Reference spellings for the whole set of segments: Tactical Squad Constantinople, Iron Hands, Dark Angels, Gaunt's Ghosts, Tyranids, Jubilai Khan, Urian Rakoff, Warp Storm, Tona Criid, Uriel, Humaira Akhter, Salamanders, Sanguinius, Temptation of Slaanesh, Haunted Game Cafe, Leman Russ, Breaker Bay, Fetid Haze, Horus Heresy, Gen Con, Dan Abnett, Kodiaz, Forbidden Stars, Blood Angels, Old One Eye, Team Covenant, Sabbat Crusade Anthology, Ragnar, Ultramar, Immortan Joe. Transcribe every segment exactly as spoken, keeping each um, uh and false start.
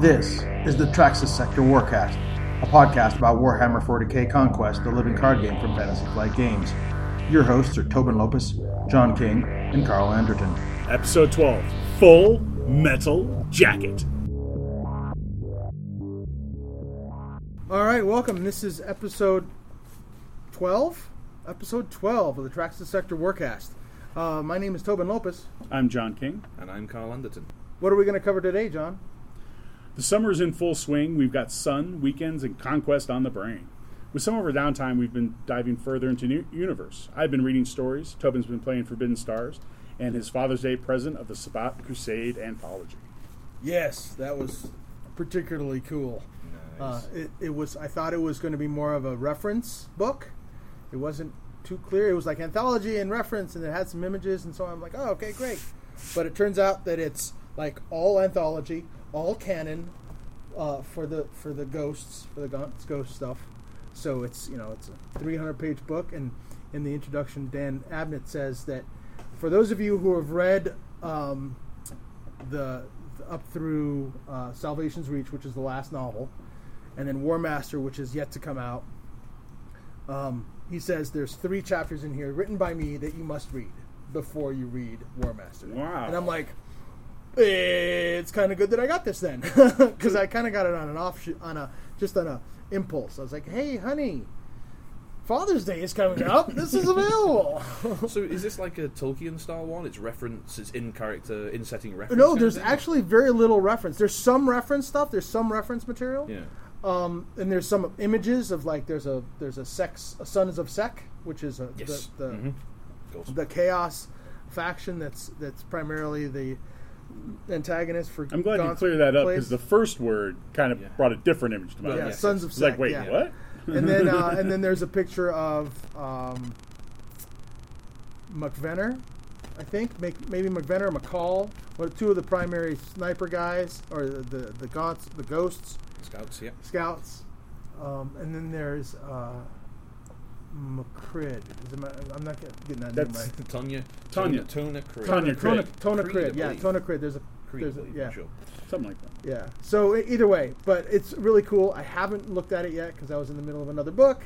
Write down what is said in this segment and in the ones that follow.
This is the Traxis Sector Warcast, a podcast about Warhammer forty K Conquest, the living card game from Fantasy Flight Games. Your hosts are Tobin Lopez, John King, and Carl Anderton. Episode twelve, Full Metal Jacket. All right, welcome. This is episode twelve? Episode twelve of the Traxis Sector Warcast. Uh, my name is Tobin Lopez. I'm John King. And I'm Carl Anderton. What are we going to cover today, John? The summer's in full swing. We've got sun, weekends, and conquest on the brain. With some of our downtime, we've been diving further into new universe. I've been reading stories, Tobin's been playing Forbidden Stars, and his Father's Day present of the Sabbat Crusade Anthology. Yes, that was particularly cool. Nice. Uh, it, it was. I thought it was going to be more of a reference book. It wasn't too clear. It was like anthology and reference, and it had some images, and so I'm like, oh, okay, great. But it turns out that it's like all anthology, all canon uh, for the for the ghosts, for the Gaunt's Ghost stuff. So it's, you know, it's a three hundred page book, and in the introduction, Dan Abnett says that for those of you who have read um, the, the up through uh, Salvation's Reach, which is the last novel, and then War Master, which is yet to come out, um, he says there's three chapters in here written by me that you must read before you read War Master. Wow. And I'm like, it's kind of good that I got this then, because I kind of got it on an off sh- on a just on a impulse. I was like, "Hey, honey, Father's Day is coming up. This is available." So, is this like a Tolkien style one? It's reference, it's in character, in setting reference. No, there's actually very little reference. There's some reference stuff. There's some reference material. Yeah. Um, and there's some images of, like, there's a there's a sex a Sons of Sec, which is a, yes. the the, mm-hmm. the Chaos faction that's that's primarily the antagonist for. I'm glad Gaunt's you cleared that up, because the first word kind of yeah. brought a different image to mind. Yeah, yeah. Sons of Sec. Like, wait, yeah. what? And then, uh, and then there's a picture of um, McVenner, I think, maybe McVenner, McCall, two of the primary sniper guys, or the the Gaunts, the ghosts, scouts, yeah, scouts. Um, and then there's uh, McCrid. Is it my, I'm not getting that That's name right. Tanya. Tanya. Tona Criid. Tona Criid. Tona Criid. Yeah, Tona Criid. There's a. There's a yeah. Sure. Something like that. Yeah. So it, either way, but it's really cool. I haven't looked at it yet because I was in the middle of another book,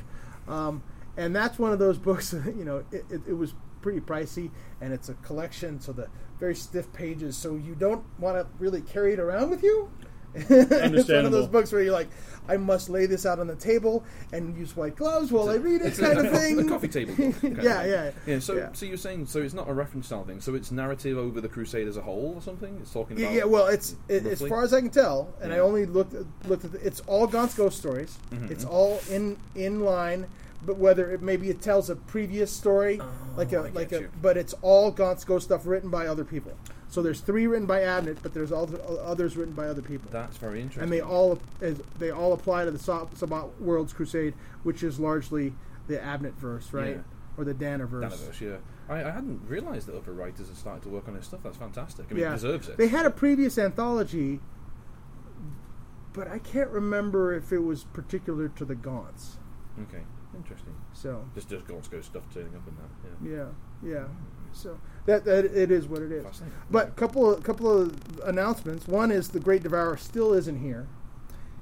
um, and that's one of those books. You know, it, it, it was pretty pricey, and it's a collection, so the very stiff pages. So you don't want to really carry it around with you. It's one of those books where you're like, I must lay this out on the table and use white gloves while I read it, kind of thing. The coffee table book. Kind yeah, of yeah, yeah. So, yeah. so you're saying, so it's not a reference style thing. So it's narrative over the Crusade as a whole, or something. It's talking about. Yeah, yeah well, it's it, as far as I can tell, and yeah. I only looked looked at the, it's all Gaunt's Ghost stories. Mm-hmm. It's all in in line, but whether it maybe it tells a previous story, oh, like a I like a, you. But it's all Gaunt's Ghost stuff written by other people. So there's three written by Abnett, but there's all others written by other people. That's very interesting. And they all they all apply to the Sabbat Worlds Crusade, which is largely the Abnett verse, right? Yeah. Or the Danner verse. Danner verse, yeah. I, I hadn't realized that other writers had started to work on this stuff. That's fantastic. I mean, yeah. It deserves it. They had a previous anthology, but I can't remember if it was particular to the Gaunts. Okay, interesting. So just just Gaunt's Ghost stuff turning up in that. Yeah, yeah. yeah. So that, that it is what it is. But a couple of, couple of announcements. One is the Great Devourer still isn't here,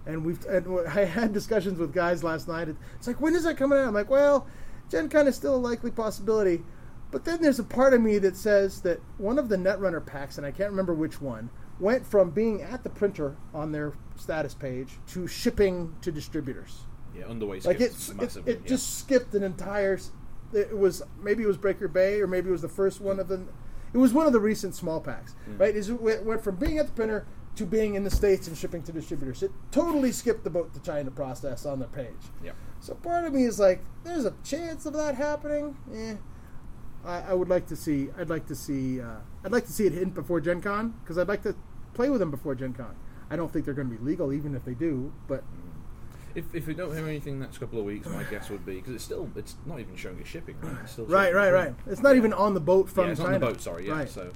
and we've and I had discussions with guys last night. It's like, when is that coming out? I'm like, well, Gen Con is still a likely possibility, but then there's a part of me that says that one of the Netrunner packs, and I can't remember which one, went from being at the printer on their status page to shipping to distributors. Yeah, on the way. Like it, it, it yeah. just skipped an entire. It was maybe it was Breaker Bay, or maybe it was the first one of the. It was one of the recent small packs, yeah. right? It went from being at the printer to being in the States and shipping to distributors. It totally skipped the boat to China process on their page. Yeah. So part of me is like, there's a chance of that happening. Eh. I, I would like to see. I'd like to see. Uh, I'd like to see it hit before Gen Con, because I'd like to play with them before Gen Con. I don't think they're going to be legal, even if they do, but. If if we don't hear anything next couple of weeks, my guess would be, because it's still it's not even showing a shipping, right? It's still right, right, right. It's not yeah. even on the boat from yeah, it's China. On the boat, sorry, yeah. Right. So,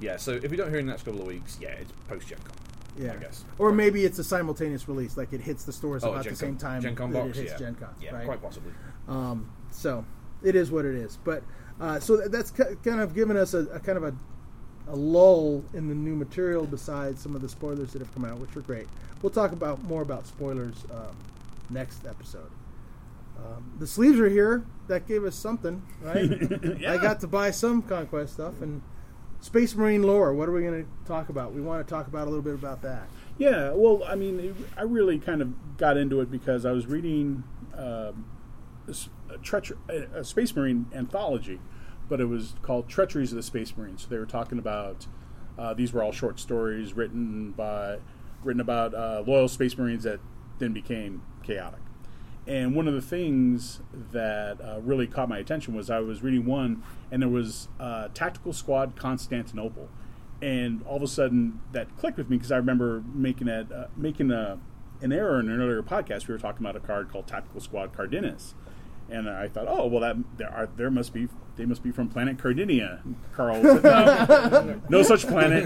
yeah. So if we don't hear in the next couple of weeks, yeah, it's post Gen Con. Yeah, I guess. Or right. maybe it's a simultaneous release, like it hits the stores oh, about Gen the same Con, time Gen Con that box, it hits yeah. Gen Con. Yeah, right? Quite possibly. Um, so it is what it is, but uh, so that's kind of given us a, a kind of a a lull in the new material besides some of the spoilers that have come out, which are great. We'll talk about more about spoilers um, next episode. Um, the sleeves are here. That gave us something, right? Yeah. I got to buy some Conquest stuff. And Space Marine lore, what are we going to talk about? We want to talk about a little bit about that. Yeah, well, I mean, it, I really kind of got into it because I was reading uh, a, treacher- a Space Marine anthology, but it was called Treacheries of the Space Marines. So they were talking about, uh, these were all short stories written by, written about uh, loyal Space Marines that then became chaotic. And one of the things that uh, really caught my attention was I was reading one, and there was uh, Tactical Squad Constantinople. And all of a sudden, that clicked with me because I remember making that uh, making a, an error in an earlier podcast. We were talking about a card called Tactical Squad Cardenas, and I thought, oh well, that there are there must be they must be from planet Cardenia. Carl said, no, no such planet.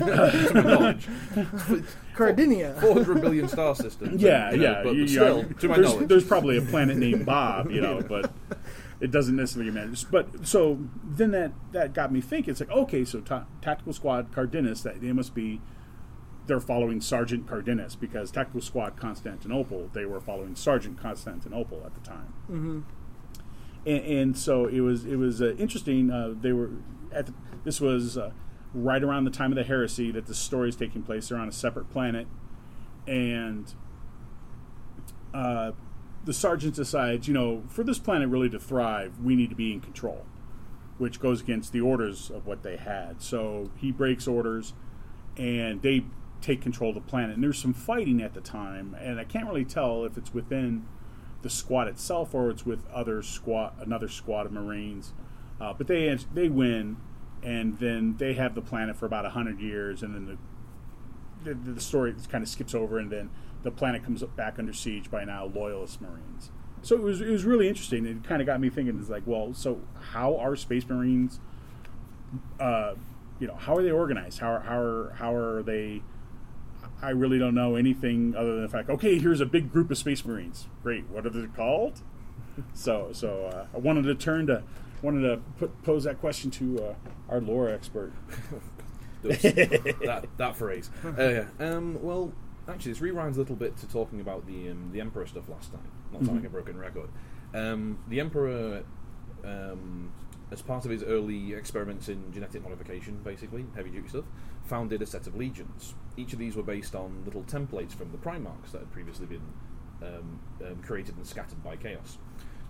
Cardenia, full rebellion star system. Yeah, you know, yeah. But, you, but still, you, to my there's, knowledge, there's probably a planet named Bob, you know, but it doesn't necessarily matter. But so then that, that got me thinking. It's like, okay, so ta- Tactical Squad Cardenas, that they must be, they're following Sergeant Cardenas, because Tactical Squad Constantinople, they were following Sergeant Constantinople at the time. Mm-hmm. And, and so it was it was uh, interesting. Uh, they were at the, this was uh, right around the time of the heresy that the story is taking place. They're on a separate planet, and uh, the sergeant decides, you know, for this planet really to thrive, we need to be in control, which goes against the orders of what they had. So he breaks orders, and they take control of the planet. And there's some fighting at the time, and I can't really tell if it's within the squad itself or it's with other squad, another squad of Marines. Uh, but they they win, and then they have the planet for about one hundred years, and then the the, the story kind of skips over, and then the planet comes back under siege by now loyalist Marines. So it was it was really interesting. It kind of got me thinking. It's like, well, so how are Space Marines? Uh, you know, how are they organized? How are how are how are they? I really don't know anything other than the fact, okay, here's a big group of Space Marines. Great. What are they called? so so uh, I wanted to turn to wanted to put, pose that question to uh, our lore expert. that that phrase. Uh, um. Well. Actually, this rewinds a little bit to talking about the um, the Emperor stuff last time. Not sounding mm-hmm. a broken record. Um, the Emperor, um, as part of his early experiments in genetic modification, basically, heavy-duty stuff, founded a set of legions. Each of these were based on little templates from the Primarchs that had previously been um, um, created and scattered by Chaos.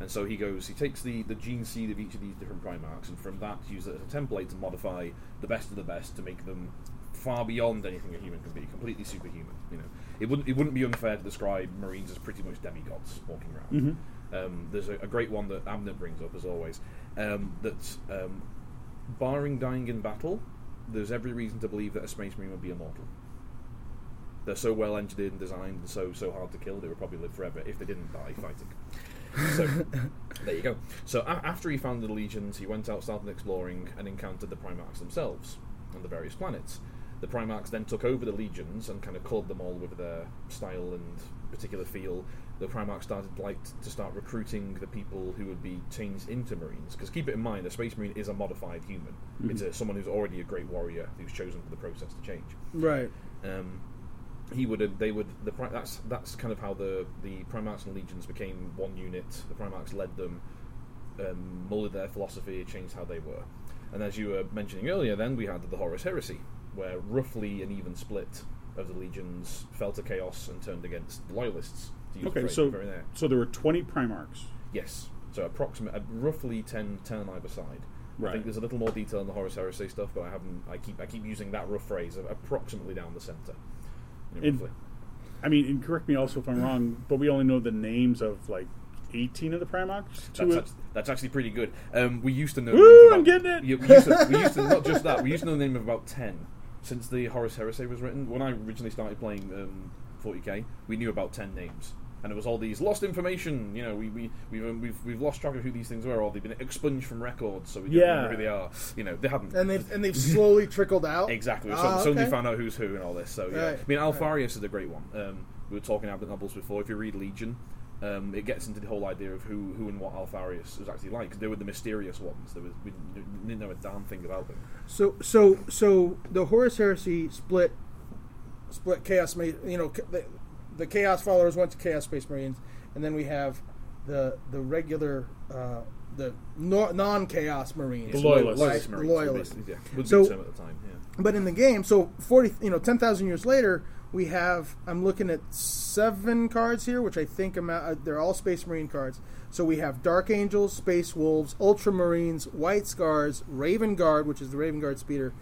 And so he goes, he takes the, the gene seed of each of these different Primarchs, and from that, uses it as a template to modify the best of the best to make them far beyond anything a human can be, completely superhuman. You know, it wouldn't it wouldn't be unfair to describe Marines as pretty much demigods walking around. Mm-hmm. Um, there's a, a great one that Abner brings up as always. Um, that um, barring dying in battle, there's every reason to believe that a Space Marine would be immortal. They're so well engineered and designed, and so so hard to kill, they would probably live forever if they didn't die fighting. So there you go. So a- after he founded the legions, he went out, started exploring, and encountered the Primarchs themselves on the various planets. The Primarchs then took over the legions and kind of coloured them all with their style and particular feel. The Primarchs started like to start recruiting the people who would be changed into Marines. Because keep it in mind, a Space Marine is a modified human. Mm-hmm. It's a, someone who's already a great warrior who's chosen for the process to change. Right. Um, he would. They would. The that's that's kind of how the the Primarchs and legions became one unit. The Primarchs led them, um, moulded their philosophy, changed how they were. And as you were mentioning earlier, then we had the Horus Heresy, where roughly an even split of the legions fell to Chaos and turned against the loyalists. To use okay, the so, there. so there were twenty Primarchs. Yes, so approximately, uh, roughly ten, ten on either side. Right. I think there's a little more detail in the Horus Heresy stuff, but I haven't. I keep I keep using that rough phrase of approximately down the centre. You know, roughly. I mean, and correct me also if I'm wrong, but we only know the names of like eighteen of the Primarchs? That's, a- actually, that's actually pretty good. Um, we used to know. Woo! I'm getting it. We used to, we used to not just that. We used to know the name of about ten. Since the Horus Heresy was written, when I originally started playing um, forty K, we knew about ten names, and it was all these lost information. You know, we we we've um, we've, we've lost track of who these things were, or they've been expunged from records, so we don't yeah. remember who they are. You know, they haven't, and they've and they've slowly trickled out. Exactly, we ah, okay. suddenly found out who's who and all this. So yeah, right. I mean, Alpharius right. is a great one. Um, we were talking about the novels before. If you read Legion, um, it gets into the whole idea of who who and what Alpharius was actually like, because they were the mysterious ones. There was, we didn't know a damn thing about them. So so so the Horus Heresy split split Chaos. You know, the, the Chaos followers went to Chaos Space Marines, and then we have the the regular. Uh, The no, non-Chaos Marines, the loyalists, like, the loyalists. Yeah, would so, be at the time. Yeah. But in the game, so forty, you know, ten thousand years later, we have. I'm looking at seven cards here, which I think amount, they're all Space Marine cards. So we have Dark Angels, Space Wolves, Ultramarines, White Scars, Raven Guard, which is the Raven Guard speeder,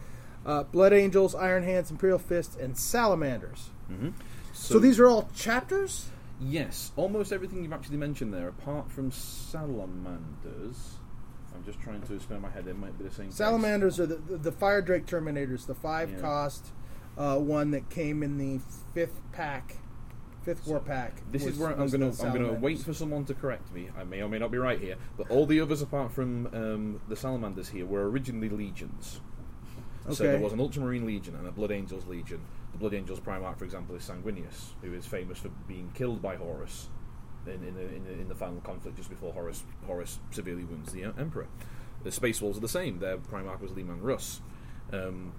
uh, Blood Angels, Iron Hands, Imperial Fists, and Salamanders. Mm-hmm. So, so these are all chapters. Yes, almost everything you've actually mentioned there, apart from Salamanders. I'm just trying to spare my head, it might be the same. Salamanders place. Are the, the Fire Drake Terminators, the five-cost yeah. uh, one that came in the fifth pack, fifth so war pack. This was, is where I'm going to I'm going to wait for someone to correct me. I may or may not be right here, but all the others apart from um, the Salamanders here were originally legions. Okay. So there was an Ultramarine Legion and a Blood Angels Legion. Blood Angel's Primarch, for example, is Sanguinius, who is famous for being killed by Horus in, in, the, in, the, in the final conflict just before Horus Horus severely wounds the Emperor. The Space Wolves are the same. Their Primarch was Leman Russ. Um,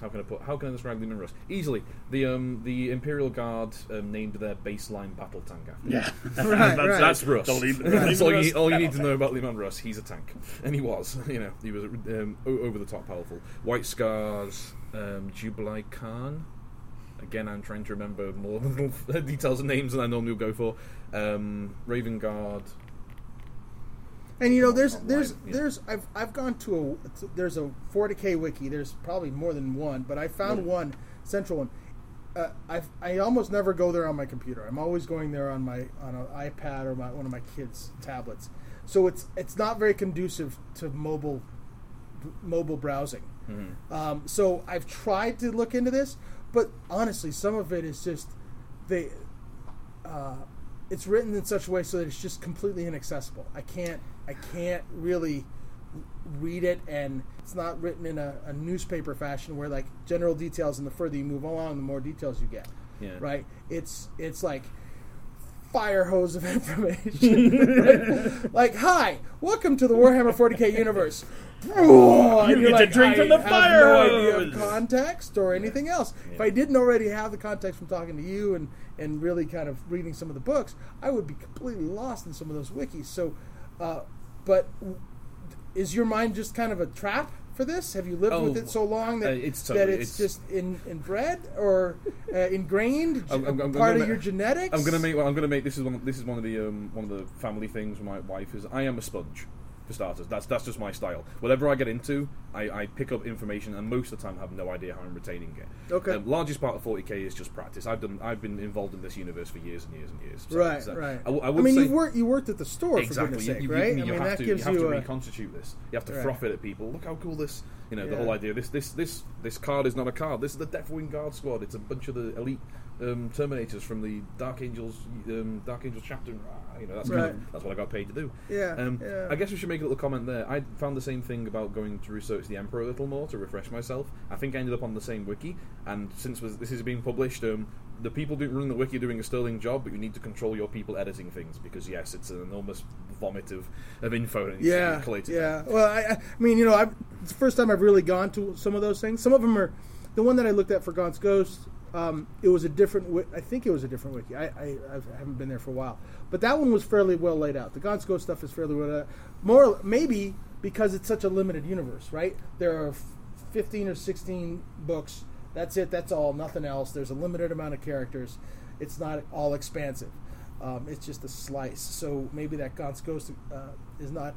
how can I put? How can I describe Leman Russ? Easily. The um, the Imperial Guard um, named their baseline battle tank after. Yeah, right, that's, right. that's Russ. Le- that's all you, all you need to know about Leman Russ. He's a tank, and he was. You know, he was um, over the top powerful. White Scars. Um, Jubilai Khan. Again, I'm trying to remember more details and names than I normally would go for. Um, Raven Guard. And you know, there's online, there's yeah. there's I've I've gone to a there's a forty K wiki. There's probably more than one, but I found no. one central one. Uh, I I almost never go there on my computer. I'm always going there on my on an iPad or my, one of my kids' tablets. So it's it's not very conducive to mobile mobile browsing. Mm-hmm. Um, so I've tried to look into this, but honestly, some of it is just they. Uh, it's written in such a way so that it's just completely inaccessible. I can't, I can't really read it, and it's not written in a, a newspaper fashion where like general details, and the further you move along, the more details you get. Yeah. Right? It's it's like. Fire hose of information. like, like, hi, welcome to the Warhammer forty K universe. You get like, to drink I from the fire hose. I have no idea of context or anything yeah. else. Yeah. If I didn't already have the context from talking to you and, and really kind of reading some of the books, I would be completely lost in some of those wikis. So, uh, but is your mind just kind of a trap for this? Have you lived oh, with it so long that uh, it's, totally, that it's, it's just in, inbred or uh, ingrained, I'm, I'm, I'm part of make, your genetics? I'm gonna make. Well, I'm gonna make. This is one. This is one of the um, one of the family things with my wife is I am a sponge. For starters, that's that's just my style. Whatever I get into, I, I pick up information, and most of the time I have no idea how I'm retaining it. Okay. Um, largest part of forty K is just practice. I've done. I've been involved in this universe for years and years and years. So right, so right. I, w- I, would I mean, say you worked. You worked at the store exactly. for goodness' sake, you, you, right? You, you I mean, have that to, gives you, you have to a... reconstitute this. You have to right. froth it at people. Look how cool this. You know, yeah. the whole idea. This this this this card is not a card. This is the Deathwing Guard Squad. It's a bunch of the elite um, Terminators from the Dark Angels um, Dark Angels chapter. You know, that's, right. kind of, that's what I got paid to do. Yeah, um, yeah. I guess we should make a little comment there. I found the same thing about going to research the Emperor a little more to refresh myself. I think I ended up on the same wiki, and since this is being published, um, the people doing running the wiki are doing a sterling job, but you need to control your people editing things because, yes, it's an enormous vomit of, of info. And yeah, yeah. Well, I, I mean, you know, I've, it's the first time I've really gone to some of those things. Some of them are... The one that I looked at for Gaunt's Ghosts, Um, it was a different. I think it was a different wiki. I, I, I haven't been there for a while, but that one was fairly well laid out. The Gaunt's Ghost stuff is fairly well laid out. More maybe because it's such a limited universe, right? There are fifteen or sixteen books. That's it. That's all. Nothing else. There's a limited amount of characters. It's not all expansive. Um, it's just a slice. So maybe that Gaunt's Ghost uh, is not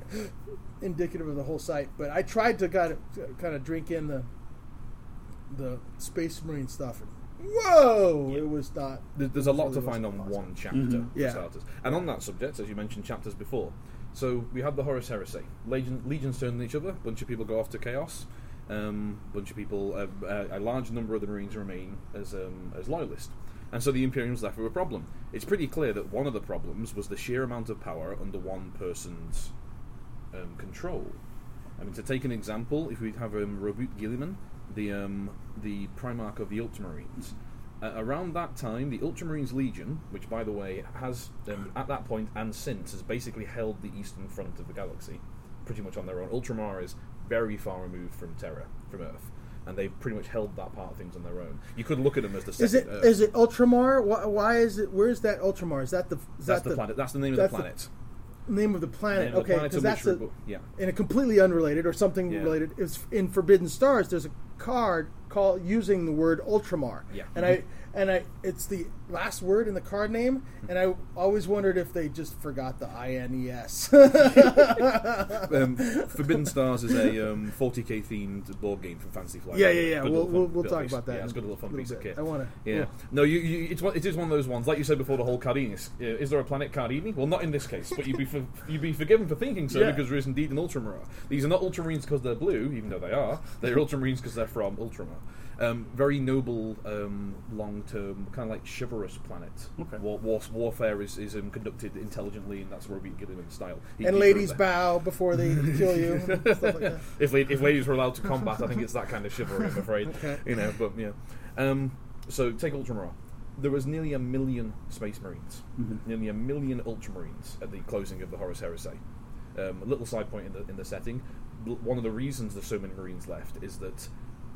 indicative of the whole site. But I tried to kind of, kind of drink in the the Space Marine stuff. Whoa! Yeah. It was not. There's a lot to find on one chapter, mm-hmm. yeah. for starters. And on that subject, as you mentioned chapters before, so we had the Horus Heresy. Legion, legions turn on each other, a bunch of people go off to chaos, a um, bunch of people, uh, a large number of the Marines remain as um, as loyalists. And so the Imperium's left with a problem. It's pretty clear that one of the problems was the sheer amount of power under one person's um, control. I mean, to take an example, if we have um, Robert Gilliman, the um, the Primarch of the Ultramarines. Uh, around that time, the Ultramarines Legion, which, by the way, has, um, at that point and since, has basically held the eastern front of the galaxy, pretty much on their own. Ultramar is very far removed from Terra, from Earth, and they've pretty much held that part of things on their own. You could look at them as the second is it, Earth. Is it Ultramar? Why, why is it... Where is that Ultramar? Is that the... Is that's that the, the planet. That's the name that's of the planet. The name of the planet. Okay, because that's a... Yeah. In a completely unrelated or something yeah. related... It's in Forbidden Stars, there's a card call using the word Ultramar, yeah. and I and I it's the last word in the card name, and I always wondered if they just forgot the I N E S. um, Forbidden Stars is a um, forty K themed board game from Fantasy Flight. Yeah, yeah, yeah. Good we'll we'll, we'll talk piece. about that. Yeah, it's a good little fun little piece bit. of kit. I want to. Yeah. yeah, no, you, you it's one, it is one of those ones like you said before. The whole Cardenas. Uh, is there a planet Cardenas? Well, not in this case, but you'd be for, you'd be forgiven for thinking so yeah. because there is indeed an Ultramar. These are not Ultramarines because they're blue, even though they are. They're Ultramarines because they're from Ultramar. Um, very noble, um, long-term, kind of like chivalrous planet. Okay. War, war, warfare is, is um, conducted intelligently, and that's where we get him in style. He, and ladies bow before they kill you. And stuff like that. If, if ladies were allowed to combat, I think it's that kind of chivalry, I'm afraid. Okay. You know, but yeah. Um, so take Ultramar. There was nearly a million Space Marines, mm-hmm. nearly a million Ultramarines at the closing of the Horus Heresy. Um, a little side point in the in the setting. One of the reasons there's so many Marines left is that.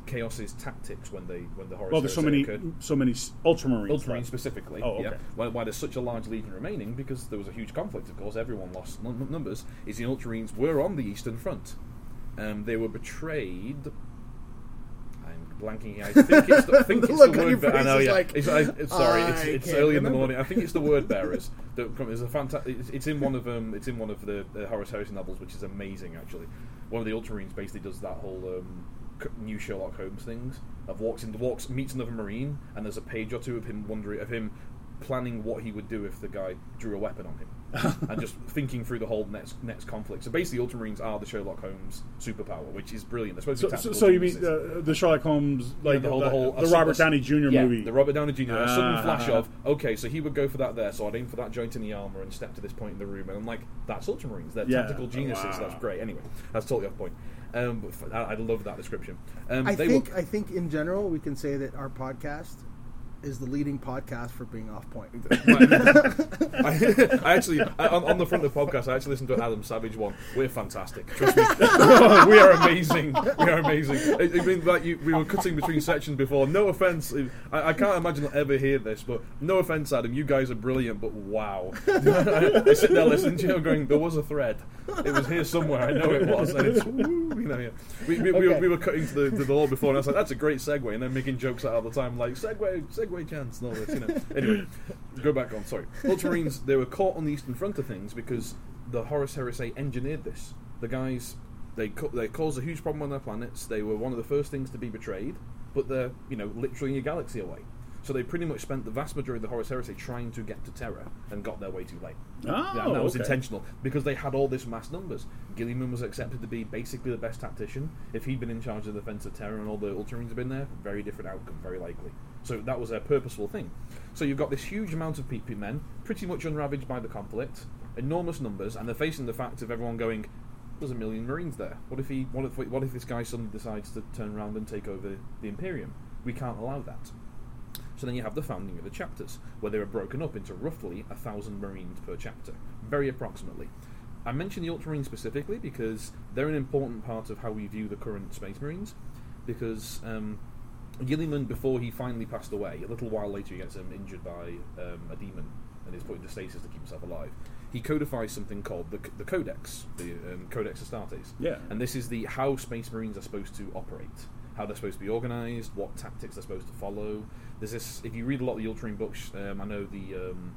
Chaos's tactics when they when the Horus well, there's so many occurred. so many Ultramarines Ultramarines right? specifically. Oh, okay. Yeah. Why, why there's such a large legion remaining? Because there was a huge conflict. Of course, everyone lost n- numbers. Is the Ultramarines were on the Eastern Front. Um, they were betrayed. I'm blanking. I think it's the, I think the, it's the word bearers. I know. Yeah. Like, it's, I, it's, sorry, I it's, it's early remember. in the morning. I think it's the word bearers. There's a fanta- it's, it's in one of um, it's in one of the uh, Horus Heresy novels, which is amazing. Actually, one of the Ultramarines basically does that whole. Um, New Sherlock Holmes things. I've walks into walks meets another Marine, and there's a page or two of him wondering, of him planning what he would do if the guy drew a weapon on him, and just thinking through the whole next next conflict. So basically, Ultramarines are the Sherlock Holmes superpower, which is brilliant. That's so, so, so you mean uh, the Sherlock Holmes, like yeah, the, whole, the, the, whole, the Robert Downey Junior Yeah, movie, the Robert Downey Junior Ah, a sudden flash ah, of okay, so he would go for that there, so I'd aim for that joint in the armor and step to this point in the room, and I'm like, that's Ultramarines. They're yeah, tactical geniuses. Wow. That's great. Anyway, that's totally off point. Um, but I, I love that description. Um, I they think will... I think in general we can say that our podcast is the leading podcast for being off point. I, I actually I, on, on the front of the podcast I actually listened to an Adam Savage one. We're fantastic. Trust me, we are amazing. We are amazing. It, it means that you, we were cutting between sections before. No offense, I, I can't imagine I'll ever hear this, but no offense, Adam. You guys are brilliant, but wow. I, I sit there listening to you going, there was a thread. It was here somewhere. I know it was, and it's woo, you know. Yeah. We we, okay. we, were, we were cutting to the to the law before, and I was like, that's a great segue, and then making jokes out all the time, like segue, segue. Chance and all this, you know. Anyway, go back on. Sorry, Ultramarines. They were caught on the eastern front of things because the Horus Heresy engineered this. The guys, they co- they caused a huge problem on their planets. They were one of the first things to be betrayed, but they're you know literally a galaxy away. So they pretty much spent the vast majority of the Horus Heresy trying to get to Terra and got there way too late. Oh, yeah, and that was okay. intentional because they had all this mass numbers. Gilliman was accepted to be basically the best tactician. If he'd been in charge of the defense of Terra and all the Ultramarines had been there, very different outcome, very likely. So that was a purposeful thing. So you've got this huge amount of P P men, pretty much unravaged by the conflict, enormous numbers, and they're facing the fact of everyone going, there's a million Marines there. What if he? What if? What if this guy suddenly decides to turn around and take over the Imperium? We can't allow that. So then you have the founding of the chapters, where they were broken up into roughly a thousand Marines per chapter, very approximately. I mention the Ultramarines specifically because they're an important part of how we view the current Space Marines, because um, Gilliman, before he finally passed away, a little while later he gets um, injured by um, a demon and is put into stasis to keep himself alive. He codifies something called the, the Codex, the um, Codex Astartes. Yeah. And this is the how Space Marines are supposed to operate, how they're supposed to be organised, what tactics they're supposed to follow. There's this, if you read a lot of the Ultramarine books, um, I know the, um,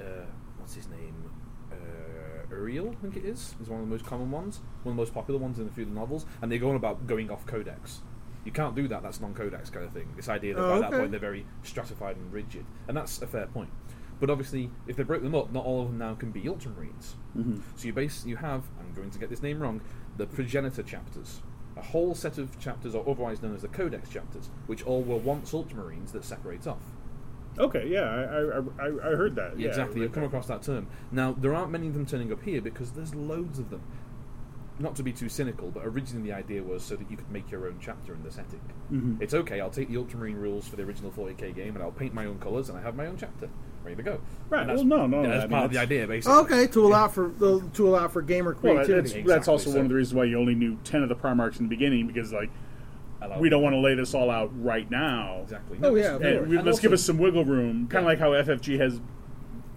uh, what's his name, uh, Uriel, I think it is, is one of the most common ones, one of the most popular ones in a few of the novels, and they go on about going off codex. You can't do that, that's non-codex kind of thing. This idea that oh, by okay. that point they're very stratified and rigid, and that's a fair point. But obviously, if they break them up, not all of them now can be Ultramarines. Mm-hmm. So you base, you have, I'm going to get this name wrong, the Progenitor chapters. A whole set of chapters, or otherwise known as the Codex chapters, which all were once Ultramarines that separate off. Okay, yeah, I I, I, I heard that. Yeah, exactly, you've come across that term. Now, there aren't many of them turning up here because there's loads of them. not to be too cynical, but originally the idea was so that you could make your own chapter in the setting. Mm-hmm. It's okay, I'll take the Ultramarine rules for the original forty K game and I'll paint my own colours and I have my own chapter. Ready to go. Right, well, no, no. Yeah, that's I mean, part of the idea, basically. Okay, to allow yeah. for the, to allow for gamer creativity. Well, that's, exactly, that's also so. one of the reasons why you only knew ten of the Primarchs in the beginning, because, like, we don't want to lay this all out right now. Exactly. No, oh, yeah. And and let's also, give us some wiggle room, kind of yeah. like how F F G has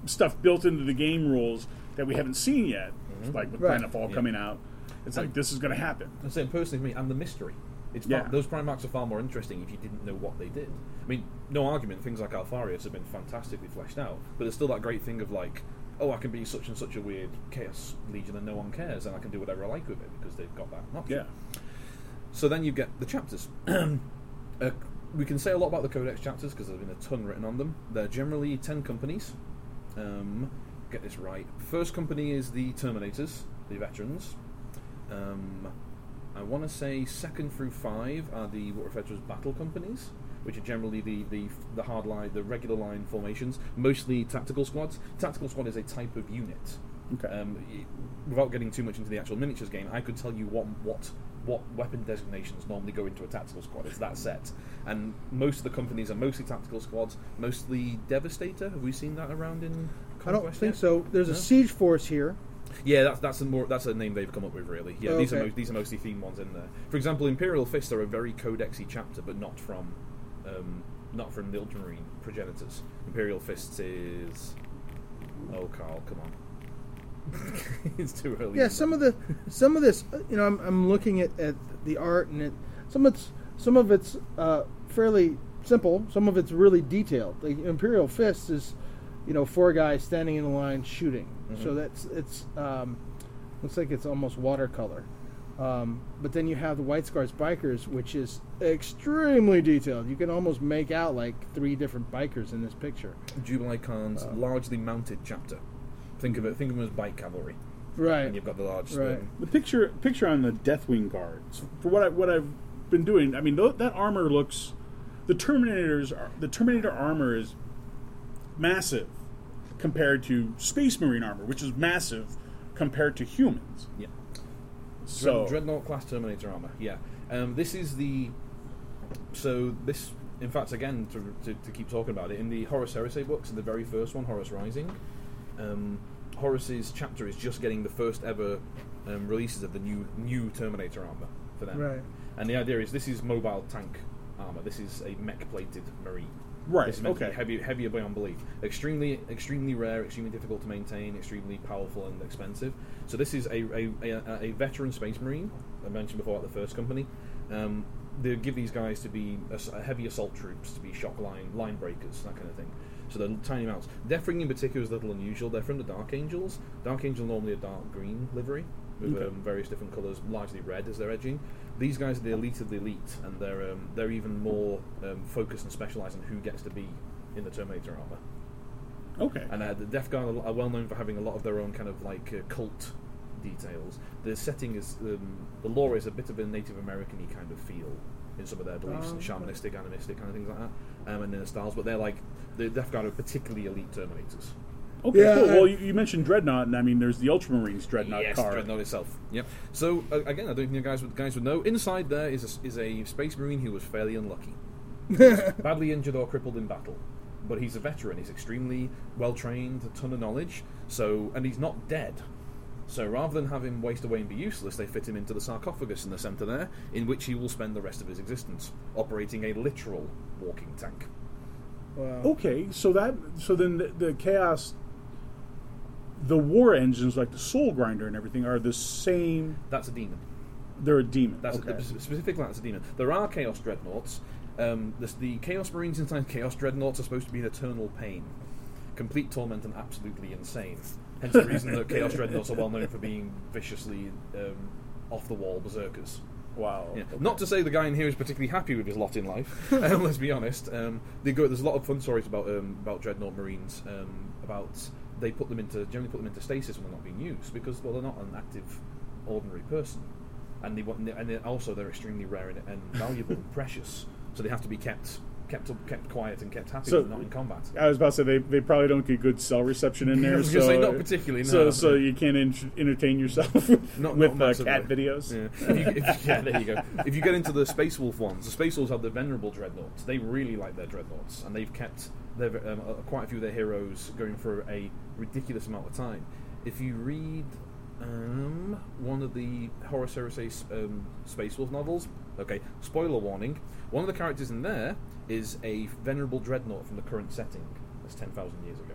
stuff built into the game rules that we haven't seen yet, mm-hmm. like with right. Planetfall yeah. coming out. It's and, like, this is going to happen. I'm saying, personally, for me, I'm the mystery. It's yeah. far, those Primarchs are far more interesting if you didn't know what they did. I mean, no argument, things like Alpharius have been fantastically fleshed out, but there's still that great thing of like, oh, I can be such and such a weird Chaos Legion and no one cares, and I can do whatever I like with it, because they've got that option. Yeah. So then you get the chapters. uh, we can say a lot about the Codex chapters, because there's been a ton written on them. They're generally ten companies. Um, get this right. First company is the Terminators, the veterans. Um... I want to say second through five are the what referred to as battle companies, which are generally the, the the hard line, the regular line formations, mostly tactical squads. Tactical squad is a type of unit. Okay. Um, without getting too much into the actual miniatures game, I could tell you what what what weapon designations normally go into a tactical squad. It's that set, and most of the companies are mostly tactical squads, mostly Devastator. Have we seen that around in Conquest? I don't think yet? so. There's no? a siege force here. Yeah, that's that's a more that's a name they've come up with, really. Yeah, okay. these are mo- these are mostly themed ones in there. For example, Imperial Fists are a very Codex-y chapter, but not from um, not from the Ultramarine progenitors. Imperial Fists is oh, Carl, come on, it's too early. Yeah, some that. of the some of this, you know, I'm I'm looking at, at the art and it some of it's some of it's uh, fairly simple, some of it's really detailed. Like Imperial Fists is. You know, four guys standing in a line shooting. Mm-hmm. So that's it's um, looks like it's almost watercolor. Um, but then you have the White Scars bikers, which is extremely detailed. You can almost make out like three different bikers in this picture. Jubilee Khan's uh, largely mounted chapter. Think of it. Think of them as bike cavalry. Right. And you've got the large. Right. The picture picture on the Deathwing guards. For what I, what I've been doing, I mean th- that armor looks. The Terminators are the Terminator armor is massive. Compared to Space Marine armor, which is massive compared to humans. Yeah. So Dreadnought class Terminator armor. Yeah. Um, this is the. So this, in fact, again to, to to keep talking about it in the Horus Heresy books, in the very first one, Horus Rising. Um, Horus's chapter is just getting the first ever um, releases of the new new Terminator armor for them. Right. And the idea is this is mobile tank armor. This is a mech plated Marine. Right. It's meant okay. to be heavy, heavier beyond belief. Extremely, extremely rare. Extremely difficult to maintain. Extremely powerful and expensive. So this is a a, a, a veteran Space Marine. I mentioned before at the first company. Um, they give these guys to be a, a heavy assault troops, to be shock line line breakers, that kind of thing. So they're tiny amounts. Deathwing in particular is a little unusual. They're from the Dark Angels. Dark Angel normally a dark green livery with okay. um, various different colours, largely red as their edging. These guys are the elite of the elite, and they're um, they're even more um, focused and specialised on who gets to be in the Terminator armour. Okay. And uh, the Death Guard are well known for having a lot of their own kind of like uh, cult details. The setting is um, the lore is a bit of a Native American-y kind of feel in some of their beliefs, oh, and shamanistic, animistic kind of things like that, um, and their styles. But they're like the Death Guard are particularly elite Terminators. Okay, yeah, cool. Well, you, you mentioned Dreadnought, and I mean, there's the Ultramarines Dreadnought yes, card. Yes, Dreadnought itself. Yep. So uh, again, I don't think guys would guys would know. Inside there is a, is a Space Marine who was fairly unlucky, was badly injured or crippled in battle, but he's a veteran. He's extremely well trained, a ton of knowledge. So, and he's not dead. So rather than have him waste away and be useless, they fit him into the sarcophagus in the centre there, in which he will spend the rest of his existence operating a literal walking tank. Wow. Okay, so that so then the, the chaos. The war engines, like the Soul Grinder and everything, are the same. That's a demon. They're a demon. That's okay. a, specifically, that's a demon. There are Chaos Dreadnoughts. Um, the, the Chaos Marines inside Chaos Dreadnoughts are supposed to be in eternal pain, complete torment, and absolutely insane. Hence the reason that Chaos Dreadnoughts are well known for being viciously um, off-the-wall berserkers. Wow. Yeah. Okay. Not to say the guy in here is particularly happy with his lot in life. um, let's be honest. Um, they go, there's a lot of fun stories about um, about Dreadnought Marines um, about. They put them into generally put them into stasis when they're not being used because well they're not an active ordinary person, and they want and they're also they're extremely rare and, and valuable and precious, so they have to be kept kept up, kept quiet and kept happy, so, not in combat. I was about to say, they, they probably don't get good cell reception in there. I was so, say, not particularly, no. So, so you can't in- entertain yourself not, with not uh, cat videos? Yeah. If you, if, yeah, there you go. If you get into the Space Wolf ones, the Space Wolves have the Venerable Dreadnoughts. They really like their Dreadnoughts, and they've kept their, um, uh, quite a few of their heroes going for a ridiculous amount of time. If you read um, one of the Horus Heresy um, Space Wolf novels, okay, spoiler warning, one of the characters in there is a Venerable Dreadnought from the current setting. That's ten thousand years ago.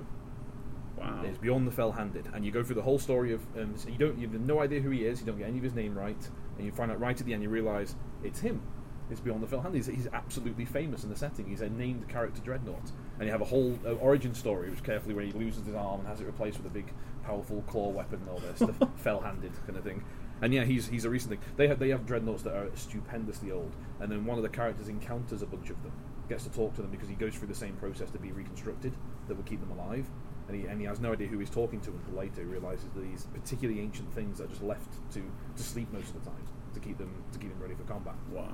Wow. It's Beyond the Fell-Handed. And you go through the whole story of... Um, so you don't you have no idea who he is, you don't get any of his name right, and you find out right at the end, you realise it's him. It's Beyond the Fell-Handed. He's, he's absolutely famous in the setting. He's a named character Dreadnought. And you have a whole uh, origin story, which carefully where he loses his arm and has it replaced with a big, powerful claw weapon and all this stuff. Fell-handed kind of thing. And yeah, he's he's a recent thing. They have, they have Dreadnoughts that are stupendously old, and then one of the characters encounters a bunch of them, gets to talk to them because he goes through the same process to be reconstructed that will keep them alive, and he and he has no idea who he's talking to until later he realises that these particularly ancient things are just left to, to sleep most of the time to keep them to keep them ready for combat. Wow.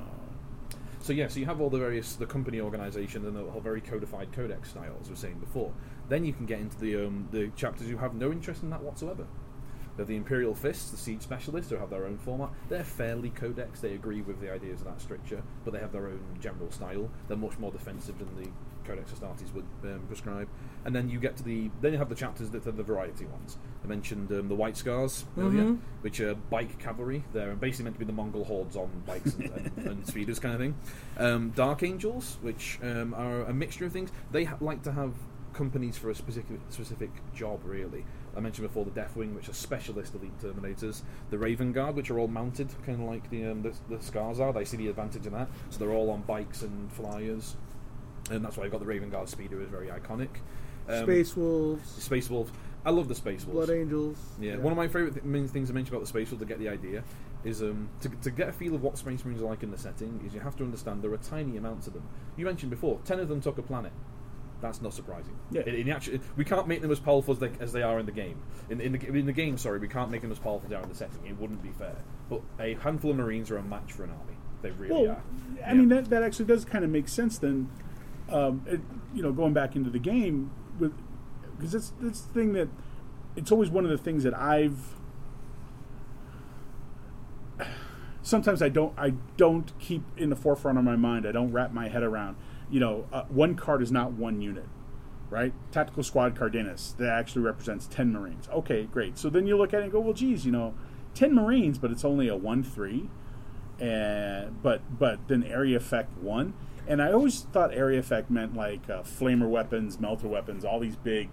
So yeah, so you have all the various the company organisation and the whole very codified codex style, as we were saying before. Then you can get into the um, the chapters who have no interest in that whatsoever. They're the Imperial Fists, the Siege Specialists, who have their own format. They're fairly codex, they agree with the ideas of that stricture, but they have their own general style. They're much more defensive than the Codex Astartes would um, prescribe. And then you get to the... Then you have the chapters that are the variety ones. I mentioned um, the White Scars earlier, mm-hmm. which are bike cavalry. They're basically meant to be the Mongol hordes on bikes and, and, and speeders kind of thing. Um, Dark Angels, which um, are a mixture of things. They ha- like to have companies for a specific specific job, really. I mentioned before the Deathwing, which are specialist elite terminators. The Raven Guard, which are all mounted, kind of like the, um, the the Scars are. They see the advantage in that, so they're all on bikes and flyers, and that's why I've got the Raven Guard speeder, who is very iconic. Um, Space Wolves. Space Wolves. I love the Space Wolves. Blood Angels. Yeah, yeah. One of my favourite th- main things I mentioned about the Space Wolves to get the idea is um, to, to get a feel of what Space Marines are like in the setting is you have to understand there are tiny amounts of them. You mentioned before, ten of them took a planet. That's not surprising. Yeah. In, in actual, we can't make them as powerful as they, as they are in the game. In, in the in the game, sorry, we can't make them as powerful as they are in the setting. It wouldn't be fair. But a handful of Marines are a match for an army. They really well, are. I yeah. mean, that that actually does kind of make sense then. Um, it, you know, going back into the game, with because it's this thing that it's always one of the things that I've. Sometimes I don't I don't keep in the forefront of my mind. I don't wrap my head around. You know, uh, one card is not one unit, right? Tactical Squad Cardenas, that actually represents ten Marines. Okay, great. So then you look at it and go, well, geez, you know, ten Marines, but it's only a one three, and but but then Area Effect one. And I always thought Area Effect meant, like, uh, flamer weapons, melter weapons, all these big,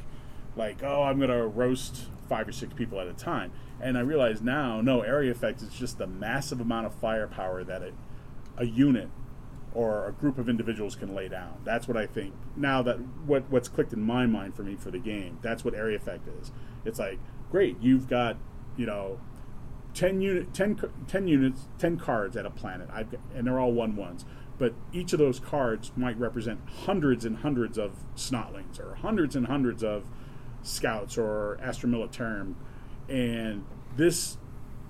like, oh, I'm going to roast five or six people at a time. And I realize now, no, Area Effect is just the massive amount of firepower that it, a unit or a group of individuals can lay down. That's what I think. Now that what what's clicked in my mind for me for the game, that's what Area Effect is. It's like, great, you've got, you know, ten, unit, ten, ten units, ten cards at a planet, I've got, and they're all one ones. But each of those cards might represent hundreds and hundreds of Snotlings, or hundreds and hundreds of Scouts, or Astromilitarum. And this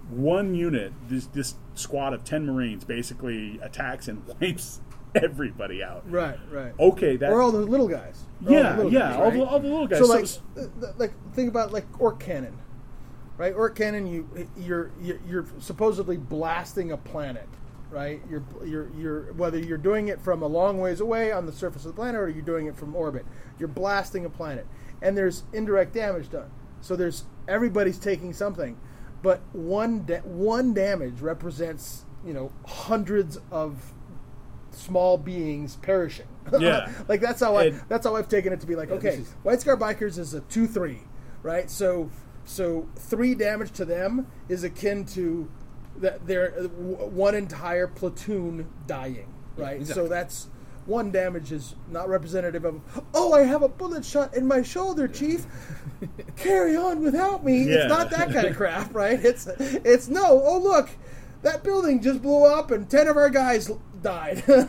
one unit, this this squad of ten Marines, basically attacks and wipes everybody out. Right, right. Okay, that. Or all the little guys. Or yeah, all the little yeah, guys, all, right? the, all the little guys. So, like, so, like, think about like Orc Cannon, right? Orc Cannon, you you're you're supposedly blasting a planet, right? You're you're you're whether you're doing it from a long ways away on the surface of the planet, or you're doing it from orbit, you're blasting a planet, and there's indirect damage done. So there's everybody's taking something. But one da- one damage represents, you know, hundreds of small beings perishing. Yeah, like that's how I that's how I've taken it to be like, yeah, okay, is... White Scar Bikers is a two three, right? So so three damage to them is akin to that their one entire platoon dying, right? Yeah, exactly. So that's. One damage is not representative of, oh, I have a bullet shot in my shoulder, Chief. Carry on without me. Yeah. It's not that kind of crap, right? It's, it's no, oh, look, that building just blew up and ten of our guys died. Yeah,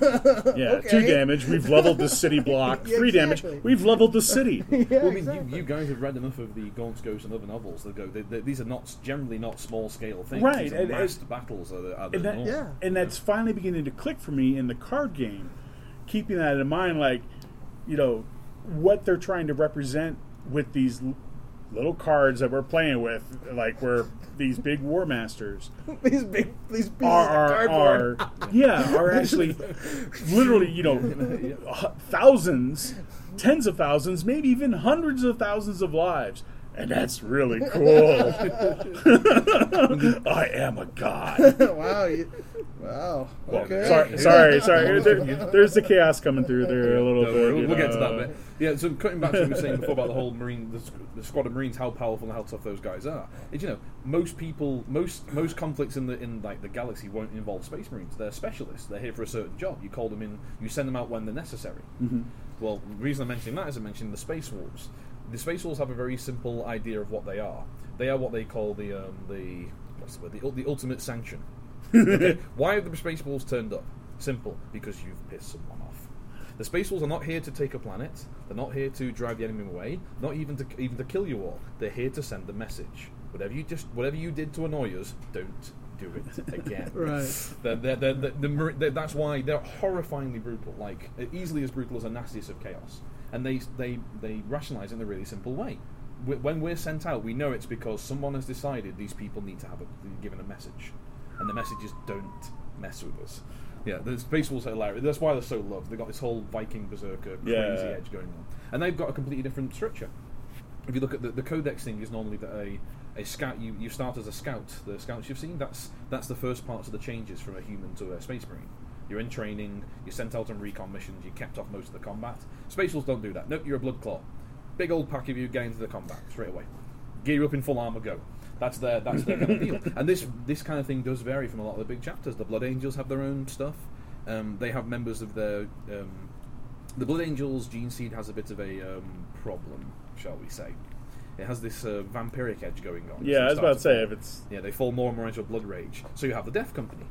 okay. Two damage, we've leveled the city block. Yeah, three exactly. Damage, we've leveled the city. Yeah, well, I mean, exactly. you, you guys have read enough of the Gaunt's Ghosts and other novels that go, they, they, these are not generally not small-scale things. Right. These are and, mass and, battles. Are the, are the and, that, yeah. and that's finally beginning to click for me in the card game. keeping that in mind, like, you know, what they're trying to represent with these l- little cards that we're playing with, like we're these big war masters. These big, these pieces are, of cardboard. Are, yeah, are actually literally, you know, thousands, tens of thousands, maybe even hundreds of thousands of lives. And that's really cool. I am a god. Wow. You, wow. Well, okay. Sorry, sorry, sorry. There, there's the chaos coming through there a little no, bit. We'll, we'll get to that bit. Yeah, so cutting back to what we were saying before about the whole Marine, the, the squad of Marines, how powerful and how tough those guys are. It, you know, most people, most most conflicts in the in like the galaxy won't involve Space Marines. They're specialists. They're here for a certain job. You call them in, you send them out when they're necessary. Mm-hmm. Well, the reason I'm mentioning that is I mentioned the Space Wolves. The Space Wolves have a very simple idea of what they are. They are what they call the um, the what's the, word? the the ultimate sanction. Okay. Why have the Space Wolves turned up? Simple, because you've pissed someone off. The Space Wolves are not here to take a planet. They're not here to drive the enemy away. Not even to even to kill you all. They're here to send a message. Whatever you just whatever you did to annoy us, don't do it again. Right. They're, they're, they're, they're, they're, they're, that's why they're horrifyingly brutal. Like easily as brutal as the nastiest of chaos. And they they they rationalise in a really simple way. When we're sent out, we know it's because someone has decided these people need to have a, given a message, and the message is don't mess with us. Yeah, the Space Wolves are hilarious. That's why they're so loved. They've got this whole Viking berserker crazy yeah. edge going on, and they've got a completely different structure. If you look at the, the codex thing, is normally that a a scout you, you start as a scout. The scouts you've seen that's that's the first parts of the changes from a human to a Space Marine. You're in training, you're sent out on recon missions, you're kept off most of the combat. Space Wolves don't do that. Nope, you're a blood claw. Big old pack of you, get into the combat straight away. Gear up in full armour, go. That's their that's their kind of deal. And this this kind of thing does vary from a lot of the big chapters. The Blood Angels have their own stuff. Um, they have members of their... Um, the Blood Angels gene seed has a bit of a um, problem, shall we say. It has this uh, vampiric edge going on. Yeah, I was about to say, if it's... Yeah, they fall more and more into a blood rage. So you have the Death Company.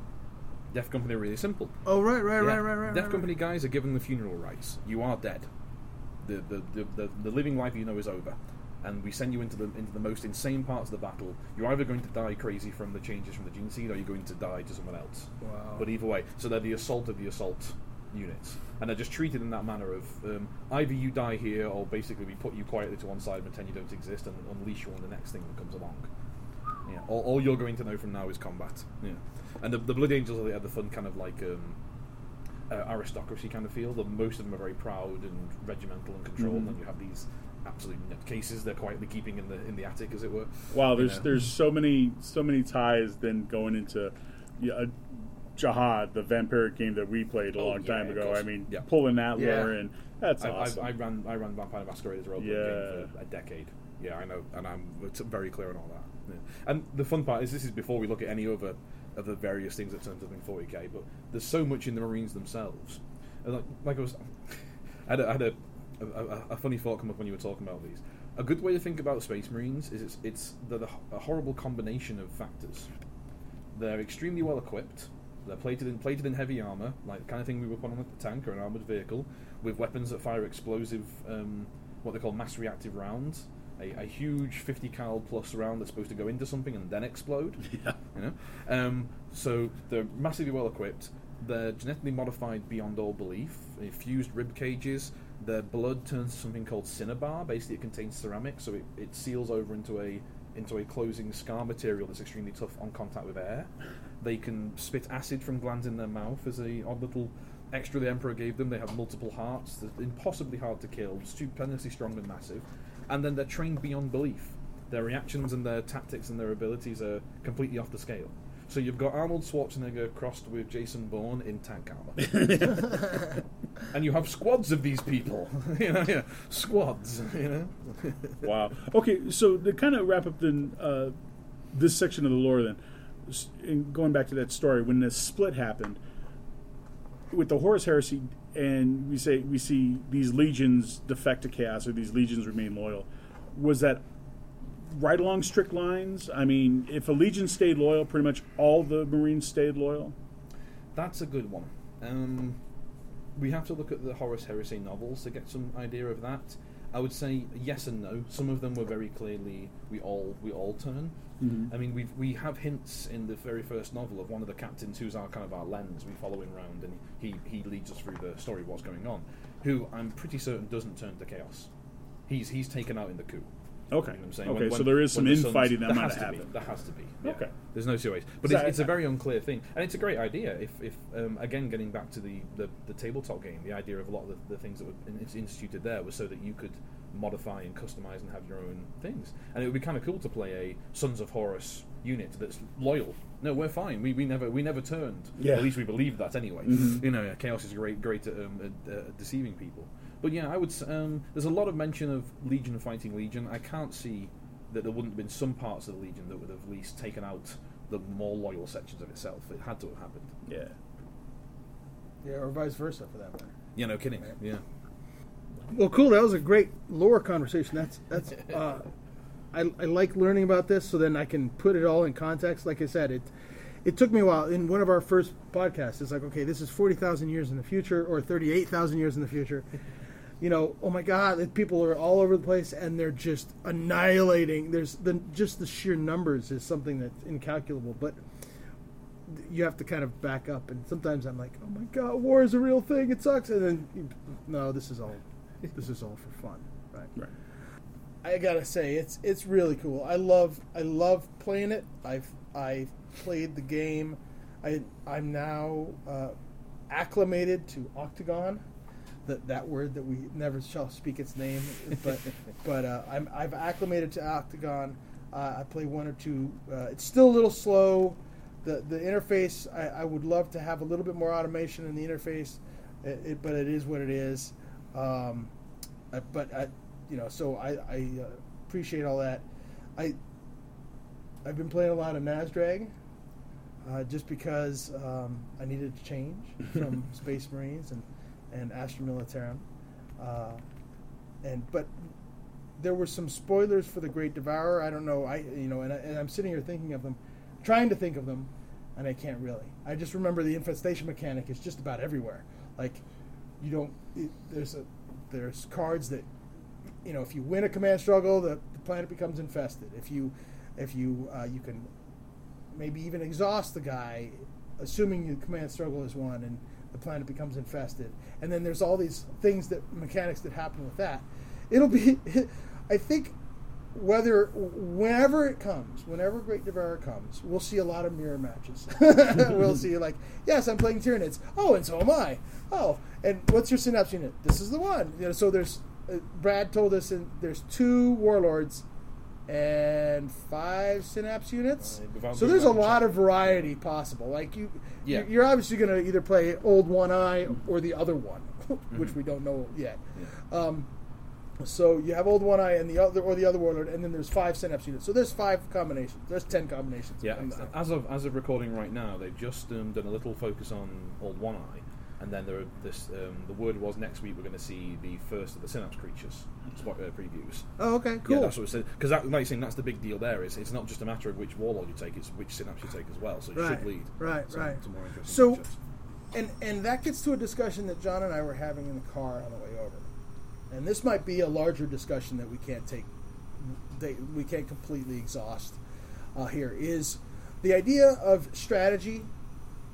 Death Company are really simple. Oh, right, right, yeah. right, right, right. Death right, Company right. guys are given the funeral rites. You are dead. The the, the the the living life you know is over. And we send you into the into the most insane parts of the battle. You're either going to die crazy from the changes from the gene seed, or you're going to die to someone else. Wow. But either way, so they're the assault of the assault units. And they're just treated in that manner of um, either you die here, or basically we put you quietly to one side and pretend you don't exist and unleash you on the next thing that comes along. Yeah, all, all you're going to know from now is combat. Yeah, and the, the Blood Angels are the, are the fun kind of like um, uh, aristocracy kind of feel. The, most of them are very proud and regimental and controlled, mm-hmm. and you have these absolute nutcases they're quietly keeping in the in the attic, as it were. Wow, there's you know. there's so many so many ties. Then going into yeah, uh, Jihad, the vampiric game that we played a oh, long yeah, time ago. I mean, yeah. pulling that yeah. lore in, that's I, awesome. I, I ran I ran Vampire Masquerade as a role yeah. game for a decade. Yeah, I know, and I'm very clear on all that. Yeah. And the fun part is this is before we look at any other of the various things that turn up in forty K, but there's so much in the Marines themselves. And like, like I was, I had, a, I had a, a, a funny thought come up when you were talking about these. A good way to think about Space Marines is it's, it's they're the, a horrible combination of factors. They're extremely well equipped. They're plated in plated in heavy armor, like the kind of thing we were putting on with the tank or an armored vehicle, with weapons that fire explosive, um, what they call mass reactive rounds. A, a huge fifty cal plus round that's supposed to go into something and then explode. Yeah. You know? Um, so they're massively well equipped. They're genetically modified beyond all belief. They're fused rib cages. Their blood turns to something called cinnabar. Basically, it contains ceramic, so it, it seals over into a into a closing scar material that's extremely tough on contact with air. They can spit acid from glands in their mouth as a odd little extra the Emperor gave them. They have multiple hearts. They're impossibly hard to kill. Stupendously strong and massive. And then they're trained beyond belief. Their reactions and their tactics and their abilities are completely off the scale. So you've got Arnold Schwarzenegger crossed with Jason Bourne in tank armor. And you have squads of these people. You know, yeah. Squads, you know. Wow. Okay, so to kind of wrap up the, uh, this section of the lore then, and going back to that story, when the split happened, with the Horus Heresy, and we say we see these legions defect to chaos, or these legions remain loyal. Was that right along strict lines? I mean, if a legion stayed loyal, pretty much all the Marines stayed loyal. That's a good one. Um, we have to look at the Horus Heresy novels to get some idea of that. I would say yes and no. Some of them were very clearly we all we all turn. Mm-hmm. I mean, we we have hints in the very first novel of one of the captains who's our kind of our lens. We follow him round, and he he leads us through the story of what's going on. Who I'm pretty certain doesn't turn to chaos. He's he's taken out in the coup. Okay. You know what I'm saying? Okay. When, when, so there is some the infighting that might happen. That has to be. Yeah. Okay. There's no two ways. But it's, it's a very unclear thing, and it's a great idea. If, if um, again, getting back to the, the, the tabletop game, the idea of a lot of the, the things that were instituted there was so that you could modify and customize and have your own things. And it would be kind of cool to play a Sons of Horus unit that's loyal. No, we're fine. We we never we never turned. Yeah. At least we believed that anyway. Mm-hmm. You know, chaos is great great at, um, at uh, deceiving people. But yeah, I would. Um, there's a lot of mention of Legion fighting Legion. I can't see that there wouldn't have been some parts of the Legion that would have at least taken out the more loyal sections of itself. It had to have happened. Yeah. Yeah, or vice versa for that matter. Yeah, no kidding. Right. Yeah. Well, cool. That was a great lore conversation. That's that's. Uh, I I like learning about this, so then I can put it all in context. Like I said, it. It took me a while. In one of our first podcasts, it's like, okay, this is forty thousand years in the future, or thirty-eight thousand years in the future. You know, oh my God, people are all over the place, and they're just annihilating. There's the, just the sheer numbers is something that's incalculable, but you have to kind of back up, and sometimes I'm like, oh my God, war is a real thing, it sucks, and then, you, no, this is all this is all for fun, right? Right. I gotta say, it's it's really cool. I love I love playing it. I've I've played the game. I, I'm now uh, acclimated to Octagon. That, that word that we never shall speak its name, but but uh, I'm, I've acclimated to Octagon. Uh, I play one or two. Uh, it's still a little slow. The the interface, I, I would love to have a little bit more automation in the interface, it, it, but it is what it is. Um, I, but I, you know, so I, I appreciate all that. I I've been playing a lot of Nazdreg. Uh, just because um, I needed to change from Space Marines and and Astra Militarum, uh, and but there were some spoilers for the Great Devourer. I don't know, I you know, and, I, and I'm sitting here thinking of them, trying to think of them, and I can't really. I just remember the infestation mechanic is just about everywhere. Like, you don't it, there's a there's cards that, you know, if you win a command struggle, the, the planet becomes infested. If you if you uh, you can. Maybe even exhaust the guy, assuming the command struggle is won and the planet becomes infested. And then there's all these things that mechanics that happen with that. It'll be, I think, whether whenever it comes, whenever Great Devourer comes, we'll see a lot of mirror matches. We'll see like, yes, I'm playing Tyranids. Oh, and so am I. Oh, and what's your synapse unit? This is the one. You know, so there's uh, Brad told us, and there's two warlords and five synapse units. Uh, so there's a lot of variety possible. Like you, yeah. you're obviously going to either play Old One Eye or the other one, which mm-hmm. we don't know yet. Yeah. Um, so you have Old One Eye and the other, or the other warlord, and then there's five synapse units. So there's five combinations. There's ten combinations. Yeah. As of as of recording right now, they've just um, done a little focus on Old One Eye. And then there are this. Um, the word was next week we're going to see the first of the synapse creatures spot, uh, previews. Oh, okay, cool. Yeah, that's what it said. Because that, like you're saying, that's the big deal. There is. It's not just a matter of which warlord you take; it's which synapse you take as well. So it right, should lead. Right, to, right. To more interesting so, features. and and that gets to a discussion that John and I were having in the car on the way over. And this might be a larger discussion that we can't take. They, we can't completely exhaust. Uh, here is the idea of strategy